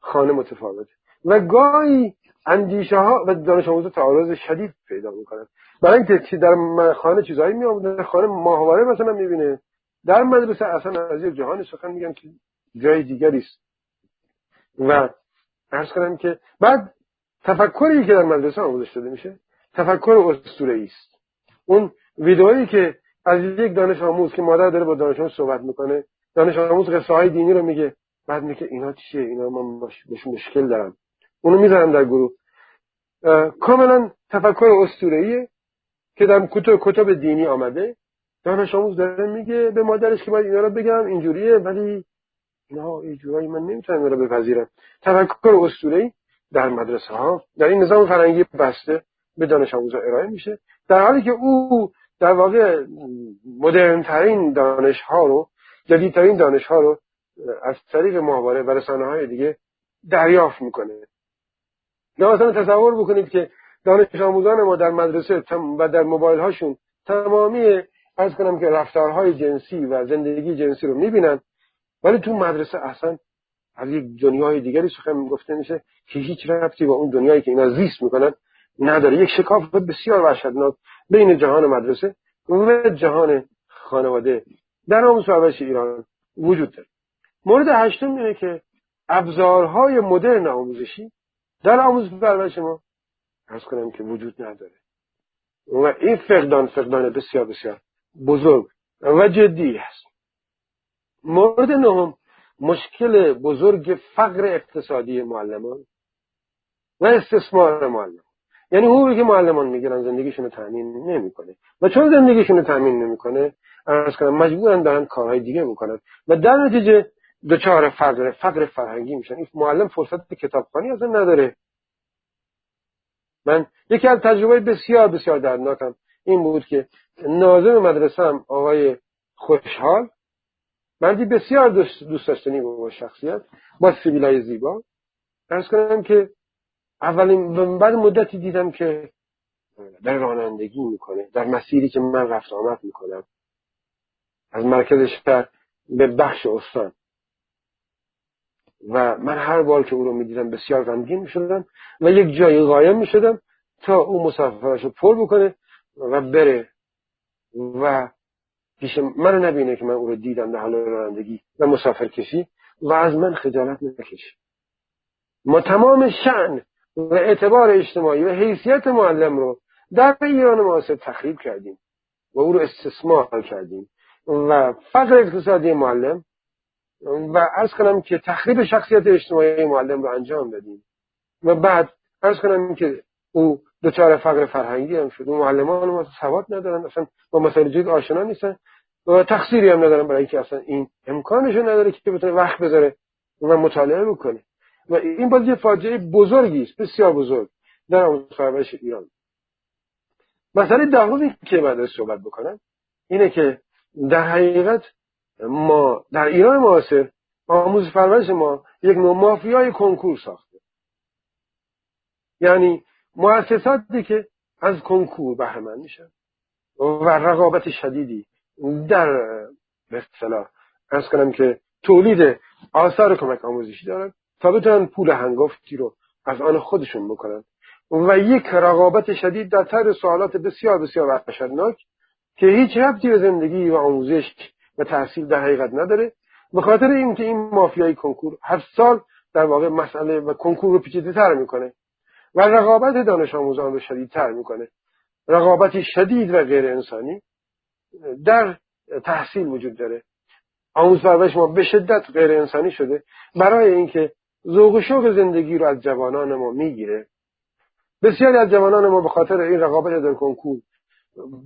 خانه متفاوته و گاهی اندیشه ها و دانش آموزا تعارض شدید پیدا میکنن. برای اینکه در خانه چیزایی میآورن، خانه ماهواره مثلا میبینه، در مدرسه اصلا از یک جهان سخن میگن که جای دیگری است. و عرض کنم که بعد تفکری که در مدرسه آموزش داده میشه تفکر اسطوره‌ای است. اون ویدئویی که از یک دانش آموز که مادر داره با دانش آموز صحبت میکنه، دانش آموز قصه های دینی رو میگه، بعد میگه اینا چیه، اینا من بهشون مشکل دارم، اونو میذارم در گروه. کاملا تفکر اسطوره‌ایه که در کتب کتب دینی آمده. دانش آموز داره میگه به مادرش که باید اینا رو بگم اینجوریه، ولی اینا اینجوری من نمیتونم اینا رو بپذیرم. تفکر اسطوره‌ای در مدرسه ها در این نظام فرهنگی بسته به دانش آموزا ارائه میشه، در حالی که او در واقع مدرن ترین دانش ها رو، جدید ترین دانش ها رو از طریق ماهواره و رسانه های دیگه دریافت میکنه. لازم تصور بکنید که دانش آموزان ما در مدرسه و در موبایل هاشون تمامی عرض کنم که رفتارهای جنسی و زندگی جنسی رو میبینن، ولی تو مدرسه اصلا از یک دنیای دیگری سخن گفته میشه که هیچ ربطی با اون دنیایی که اینا زیست میکنن نداره. یک شکاف بسیار وحشتناک بین جهان مدرسه و جهان خانواده در آموزش و پرورش ایران وجود داره. مورد هشتم اینه که ابزارهای مدرن آموزشی در آموزش و پرورش ما عرض کنم که وجود نداره و این فقدان فقدان بسیار بسیار بزرگ و جدی است. مورد نهم مشکل بزرگ فقر اقتصادی معلمان و استثمار معلمان. یعنی حقوقی که معلمان میگیرن زندگیشون رو تامین نمیکنه و چون زندگیشون رو تامین نمیکنه عرض کنم مجبورن دارن کارهای دیگه میکنن و در نتیجه دچار فقر فقر فرهنگی میشن. این معلم فرصت کتابخوانی اصلا نداره. من یکی از تجربه بسیار بسیار دردناکم این بود که ناظم مدرسه‌ام آقای خوشحال، مردی بسیار دوست داشتنی با شخصیت، با سیبیلای زیبا، عرض کنم که اولین بعد مدتی دیدم که در رانندگی میکنه، در مسیری که من رفت آمد میکنم از مرکز شهر به بخش استان، و من هر بار که او رو میدیدم بسیار غمگین میشدم و یک جایی قایم میشدم تا او مسافرشو پر بکنه و بره و پیش منو نبینه که من او رو دیدم در حال رانندگی و مسافر کشی و از من خجالت نکشه. ما تمام شأن و اعتبار اجتماعی و حیثیت معلم رو در ایران معاصر تخریب کردیم و او رو استثمار کردیم و فقر اقتصادی معلم و عرض کنم که تخریب شخصیت اجتماعی معلم رو انجام دادیم و بعد عرض کنم که او دوچار فقر فرهنگی هم شد. معلمان ما سواد ندارن، اصلا با مسائل جدید آشنا نیستن و تقصیری هم ندارن برای اینکه اصلا این امکانش نداره که بتونه وقت بذاره و مطالعه بکنه. و این باز یه فاجعه بزرگی است، بسیار بزرگ در آموزش و پرورش ایران. مسئله دهمی که بعد از صحبت بکنم اینه که در حقیقت ما در ایران معاصر آموز پرورش ما یک نوع مافیای کنکور ساخته. یعنی مؤسساتی که از کنکور بهره مند میشن و رقابت شدیدی در به اصطلاح عرض کنم که تولید آثار کمک آموزشی دارن تا بتونن پول هنگفتی رو از آن خودشون بکنن و یک رقابت شدید در طرح سوالات بسیار بسیار وحشتناک که هیچ ربطی به زندگی و آموزش و تحصیل در حقیقت نداره. به خاطر اینکه این مافیای کنکور هر سال در واقع مسئله و کنکور رو پیچیده‌تر میکنه و رقابت دانش آموزان رو شدیدتر میکنه، رقابتی شدید و غیر انسانی در تحصیل وجود داره. آموزش پرورش ما به شدت غیر انسانی شده برای اینکه ذوق و شوق زندگی رو از جوانان ما میگیره. بسیاری از جوانان ما به خاطر این رقابت در کنکور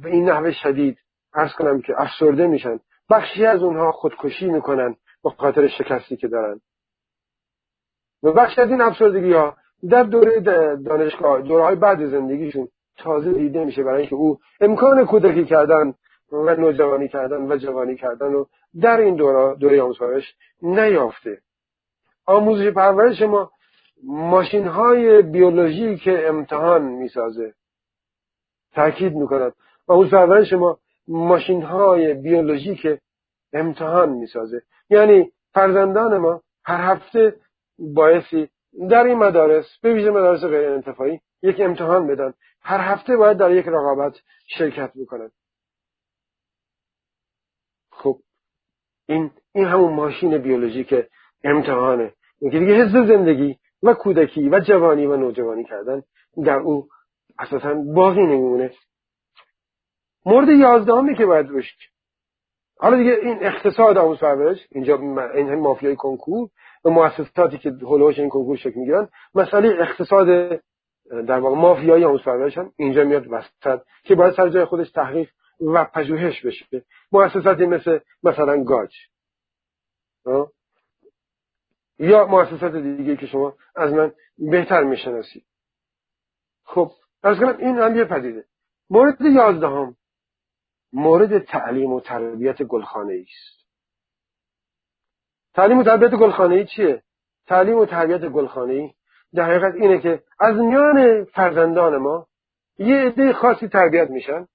به این نحوه شدید عرض کنم که افسرده میشن. بخشی از اونها خودکشی میکنن به خاطر شکستی که دارن و بخشی از این افسردگی ها در دوره دانشگاه، دوره‌های بعد زندگیشون تازه دیده میشه، برای اینکه او امکان کودکی کردن و نوجوانی کردن و جوانی کردن رو در این دوره دوره آموزش پرورش نیافته. آموزش پرورش ما ماشین های بیولوژی که امتحان میسازه، تاکید میکنم آموزش پرورش ما ماشین های بیولوژی که امتحان میسازه. یعنی فرزندان ما هر هفته بایستی در این مدارس، به ویژه مدارس غیر انتفاعی، یک امتحان بدن. هر هفته باید در یک رقابت شرکت بکنن. خب این این همون ماشین بیولوژی که امتحانه، این که دیگه حس زندگی و کودکی و جوانی و نوجوانی کردن در او اساساً باقی نمیمونه. مورد یازدهمی که باید روش، حالا دیگه این اقتصاد آموزش پرورش، اینجا این هم مافیای کنکور و مؤسساتی که هولوش این کنکور شکل میگیرن، مسئله اقتصاد در واقع مافیای آموزش پرورش هم اینجا میاد وسط که باید سر جای خودش تحقیق و پژوهش بشه. مؤسساتی مثل مثلا گاج یا مؤسسات دیگه که شما از من بهتر میشناسید. خب عرض کنم این هم یه پدیده. مورد یازدهم مورد تعلیم و تربیت گلخانه‌ای است. تعلیم و تربیت گلخانه‌ای چیه؟ تعلیم و تربیت گلخانه‌ای در حقیقت اینه که از میان فرزندان ما یه عده خاصی تربیت میشن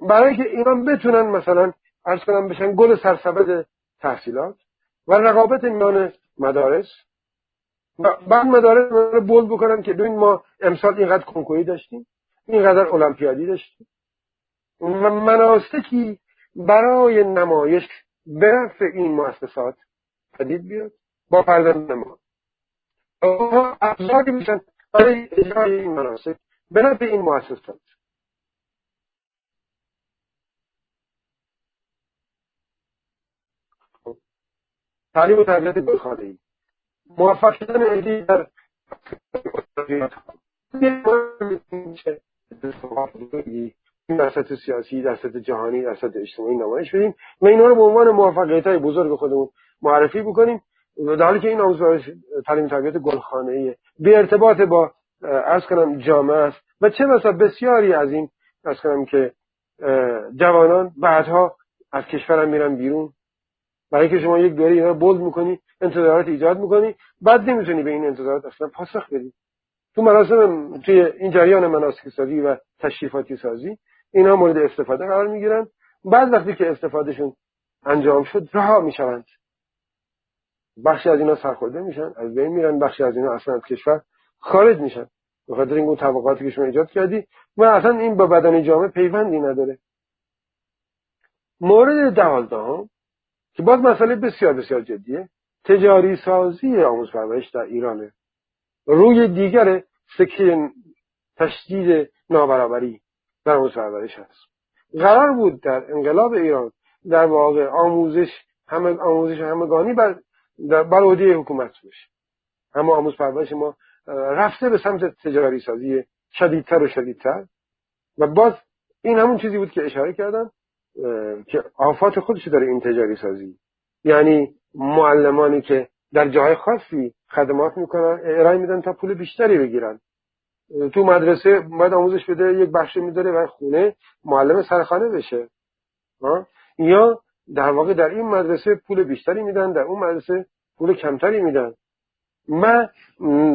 برای که اینا بتونن مثلا عرض کنم بشن گل سرسبد تحصیلات و رقابت میان مدارس و بعد مدارس رو بولد بکنن که ببین ما امسال اینقدر کنکوری داشتیم، اینقدر المپیادی داشتیم و مناسکی برای نمایش به نفع این مؤسسات پدید بیاد با فرزند ما. اونها ابزاری میشن برای اجرای این مناسک به نفع این مؤسسات. تعلیم و تربیت گلخانه‌ای، موفق شدن عده‌ای در در سطح سیاسی، در سطح جهانی، در سطح اجتماعی نمایش بدیم و اینا رو به عنوان موفقیت‌های بزرگ خودمون معرفی بکنیم، در حالی که این آموزش تعلیم تربیت گلخانه‌ای به ارتباط با عرض کنم جامعه است و چه بسا بسیاری از این عرض کنم که جوانان بعدها از کشورم میرن بیرون. برای که شما یک دوره اینا رو بولد میکنی، انتظارات ایجاد میکنی، بعد نمیتونی به این انتظارات اصلا پاسخ بدی. تو مراسم، توی این جریان مناسک سازی و تشریفاتی سازی اینا مورد استفاده قرار میگیرن، بعد وقتی که استفادهشون انجام شد رها میشوند. بخشی از اینا سرخورده میشن، از بین میرن، بخشی از اینا اصلا از کشور خارج میشن به خاطر اینکه اون طبقاتی که شما ایجاد کردی و اصلا این با بدن جامعه پیوندی نداره. مورد دوازدهم که باز مسئله بسیار بسیار جدیه، تجاری سازی آموزش پرورش در ایرانه. روی دیگر سکه تشدید نابرابری در آموزش پرورش هست. قرار بود در انقلاب ایران در واقع آموزش همه آموزش همگانی بر بر عهده حکومت بشه، اما آموزش پرورش ما رفته به سمت تجاری سازی شدیدتر و شدیدتر و باز این همون چیزی بود که اشاره کردم که آفات خودش داره این تجاری سازی. یعنی معلمانی که در جای خاصی خدمات میکنن ارائه میدن تا پول بیشتری بگیرن. تو مدرسه باید آموزش بده، یک بخش میداره و خونه معلم سرخانه بشه. یا در واقع در این مدرسه پول بیشتری میدن، در اون مدرسه پول کمتری میدن. من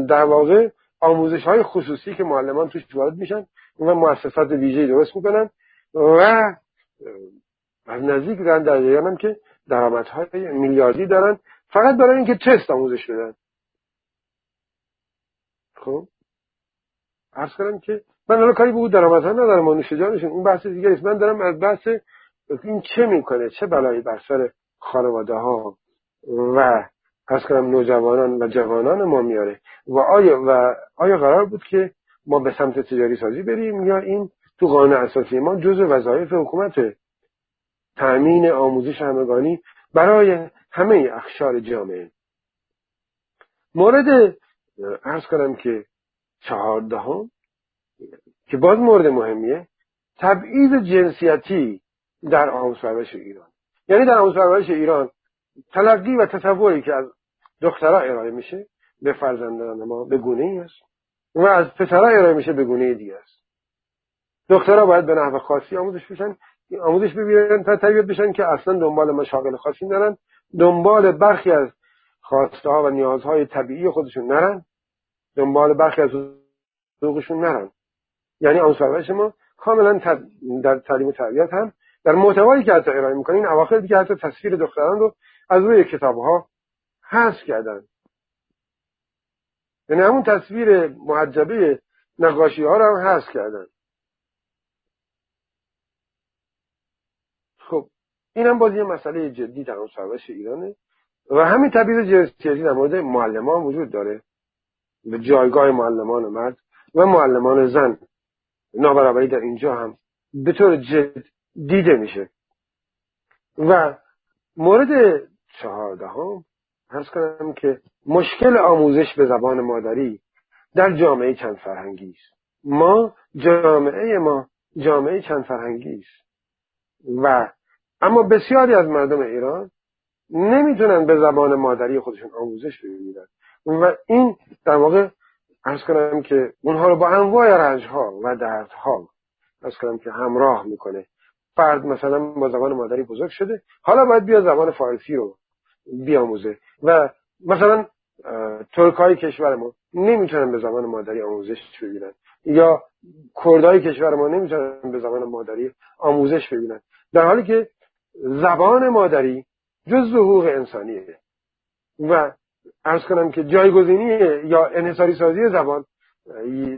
در واقع آموزش های خصوصی که معلمان توش وارد میشن و مؤسسات ویژه‌ای درست میکنن و نزدیک دارن در جریانم که درآمدهای میلیاردی دارن فقط برای اینکه تست آموزش بدن. خب عرض کردم که من الان کاری به اون درآمدها ندارم و نوش جانشون، اون بحث دیگه است. من دارم از بحث این چه میکنه، چه بلایی بر سر خانواده ها و عرض کردم نوجوانان و جوانان ما میاره و آیا و آیا قرار بود که ما به سمت تجاری سازی بریم یا این تو قانون اساسی ما جزء وظایف حکومته تأمین آموزش همگانی برای همه اقشار جامعه. مورد عرض کنم که چهاردهم که باز مورد مهمیه، تبعیض جنسیتی در آموزش پرورش ایران. یعنی در آموزش پرورش ایران تلقی و تصوری که از دخترها ارائه میشه به فرزندان ما به گونه‌ای است و از پسرها ارائه میشه به گونه‌ای دیگه است. دخترها باید به نحو خاصی آموزش بشن، آموزش ببینن تا تربیت بشن که اصلا دنبال مشاغل خاصی نرن، دنبال برخی از خواسته ها و نیازهای طبیعی خودشون نرن، دنبال برخی از حقوقشون نرن. یعنی آموزش پرورش ما کاملا در تعلیم و تربیت هم در محتوایی که حتی ارائه میکنه این اواخر دیگه حتی تصویر دختران رو از روی کتاب‌ها حذف کردن. یعنی همون تصویر معجبه نقاشی‌ها رو هم حذف کردن. خب این هم باز یه مسئله جدی در آموزش پرورش ایرانه و همین تبعیض جنسیتی در مورد معلمان وجود داره، به جایگاه معلمان مرد و معلمان زن نابرابری در اینجا هم به طور جد دیده میشه. و مورد چهاردهم عرض کنم که مشکل آموزش به زبان مادری در جامعه چند فرهنگی است. ما جامعه ما جامعه چند فرهنگی است و اما بسیاری از مردم ایران نمیتونن به زبان مادری خودشون آموزش ببینن و این در واقع عرض کنم که اونها رو با انواع رنجها و دردها عرض کنم که همراه میکنه. فرد مثلا با زبان مادری بزرگ شده، حالا باید بیا زبان فارسی رو بیاموزه و مثلا ترکای کشور ما نمیتونن به زبان مادری آموزش ببینن یا کردای کشور ما نمیتونن به زبان مادری آموزش ببینن، در حالی که زبان مادری جزء حقوق انسانیه و عرض کنم که جایگزینی یا انحصاری سازی زبان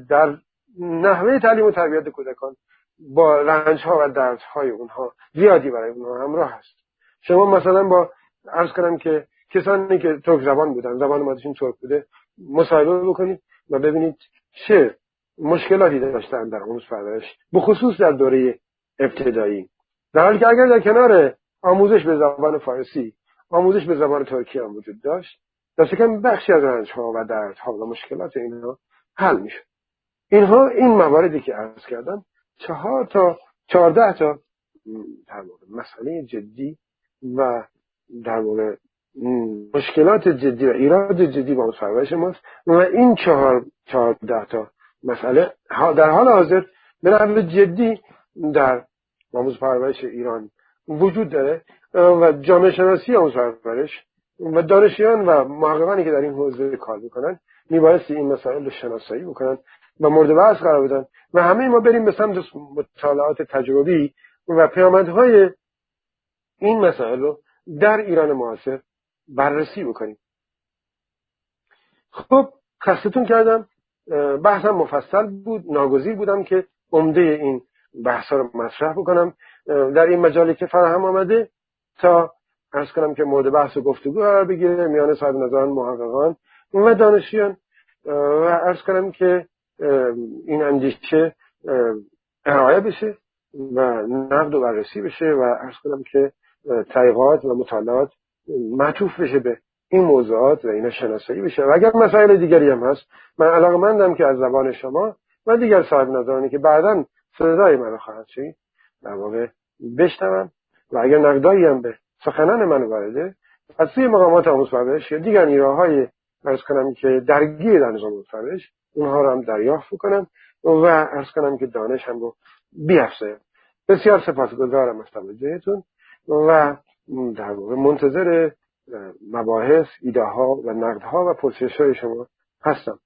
در نحوه تعلیم و تربیت کودکان با رنج‌ها و درد‌های اونها زیادی برای اونها همراه هست. شما مثلا با عرض کنم که کسانی که ترک زبان بودن، زبان مادریشون ترک بوده، مصاحبه بکنید و ببینید چه مشکلاتی داشتن در آموزش پرورش، بخصوص در دوره ابتدایی. در حالی که اگر در کنار آموزش به زبان فارسی، آموزش به زبان ترکی هم وجود داشت، دست کم بخشی از رنج‌ها و درد‌ها و مشکلات اینها حل می‌شد. اینها این مواردی که عرض کردم چهار تا چهارده تا در مورد مسئله جدی و در مورد مشکلات جدی و ایراد جدی با آموزش پرورش ماست و این چهار چهارده تا مسئله در حال حاضر به نحو جدی در آموزش پرورش ایران وجود داره و جامعه شناسی آموزش پرورش و دانشیان و محققانی که در این حوزه کار میکنن میبایستی این مسائل رو شناسایی بکنن و مورد بحث قرار بدن و همه ما بریم به سمت مطالعات تجربی و پیامدهای این مسائل رو در ایران معاصر بررسی بکنیم. خب خستتون کردم، بحثم مفصل بود، ناگزیر بودم که عمده این بحثا رو مطرح بکنم در این مجالی که فراهم آمده تا عرض کنم که مورد بحث و گفتگو قرار بگیره میان صاحب نظران، محققان و دانشیان و عرض کنم که این اندیشه ارائه بشه و نقد و بررسی بشه و عرض کنم که تحقیقات و مطالعات معطوف بشه به این موضوعات و اینا شناسایی بشه و اگر مسائل دیگری هم هست من علاقه‌مندم که از زبان شما و دیگر صاحب نظرانی که بعداً صدای من رو خواهد شد در واقع بشنوم و اگر نقدایی هم به سخنان من وارده از سوی مقامات آموزش پرورش یا دیگر نیروهای عرض کنم که درگیر در نظام آموزش پرورش اونها رو هم دریافت کنم و عرض کنم که دانش هم رو بیافزایم. بسیار سپاسگزارم از توجهتون و در واقع منتظر مباحث، ایده ها و نقد ها و پرسش های شما هستم.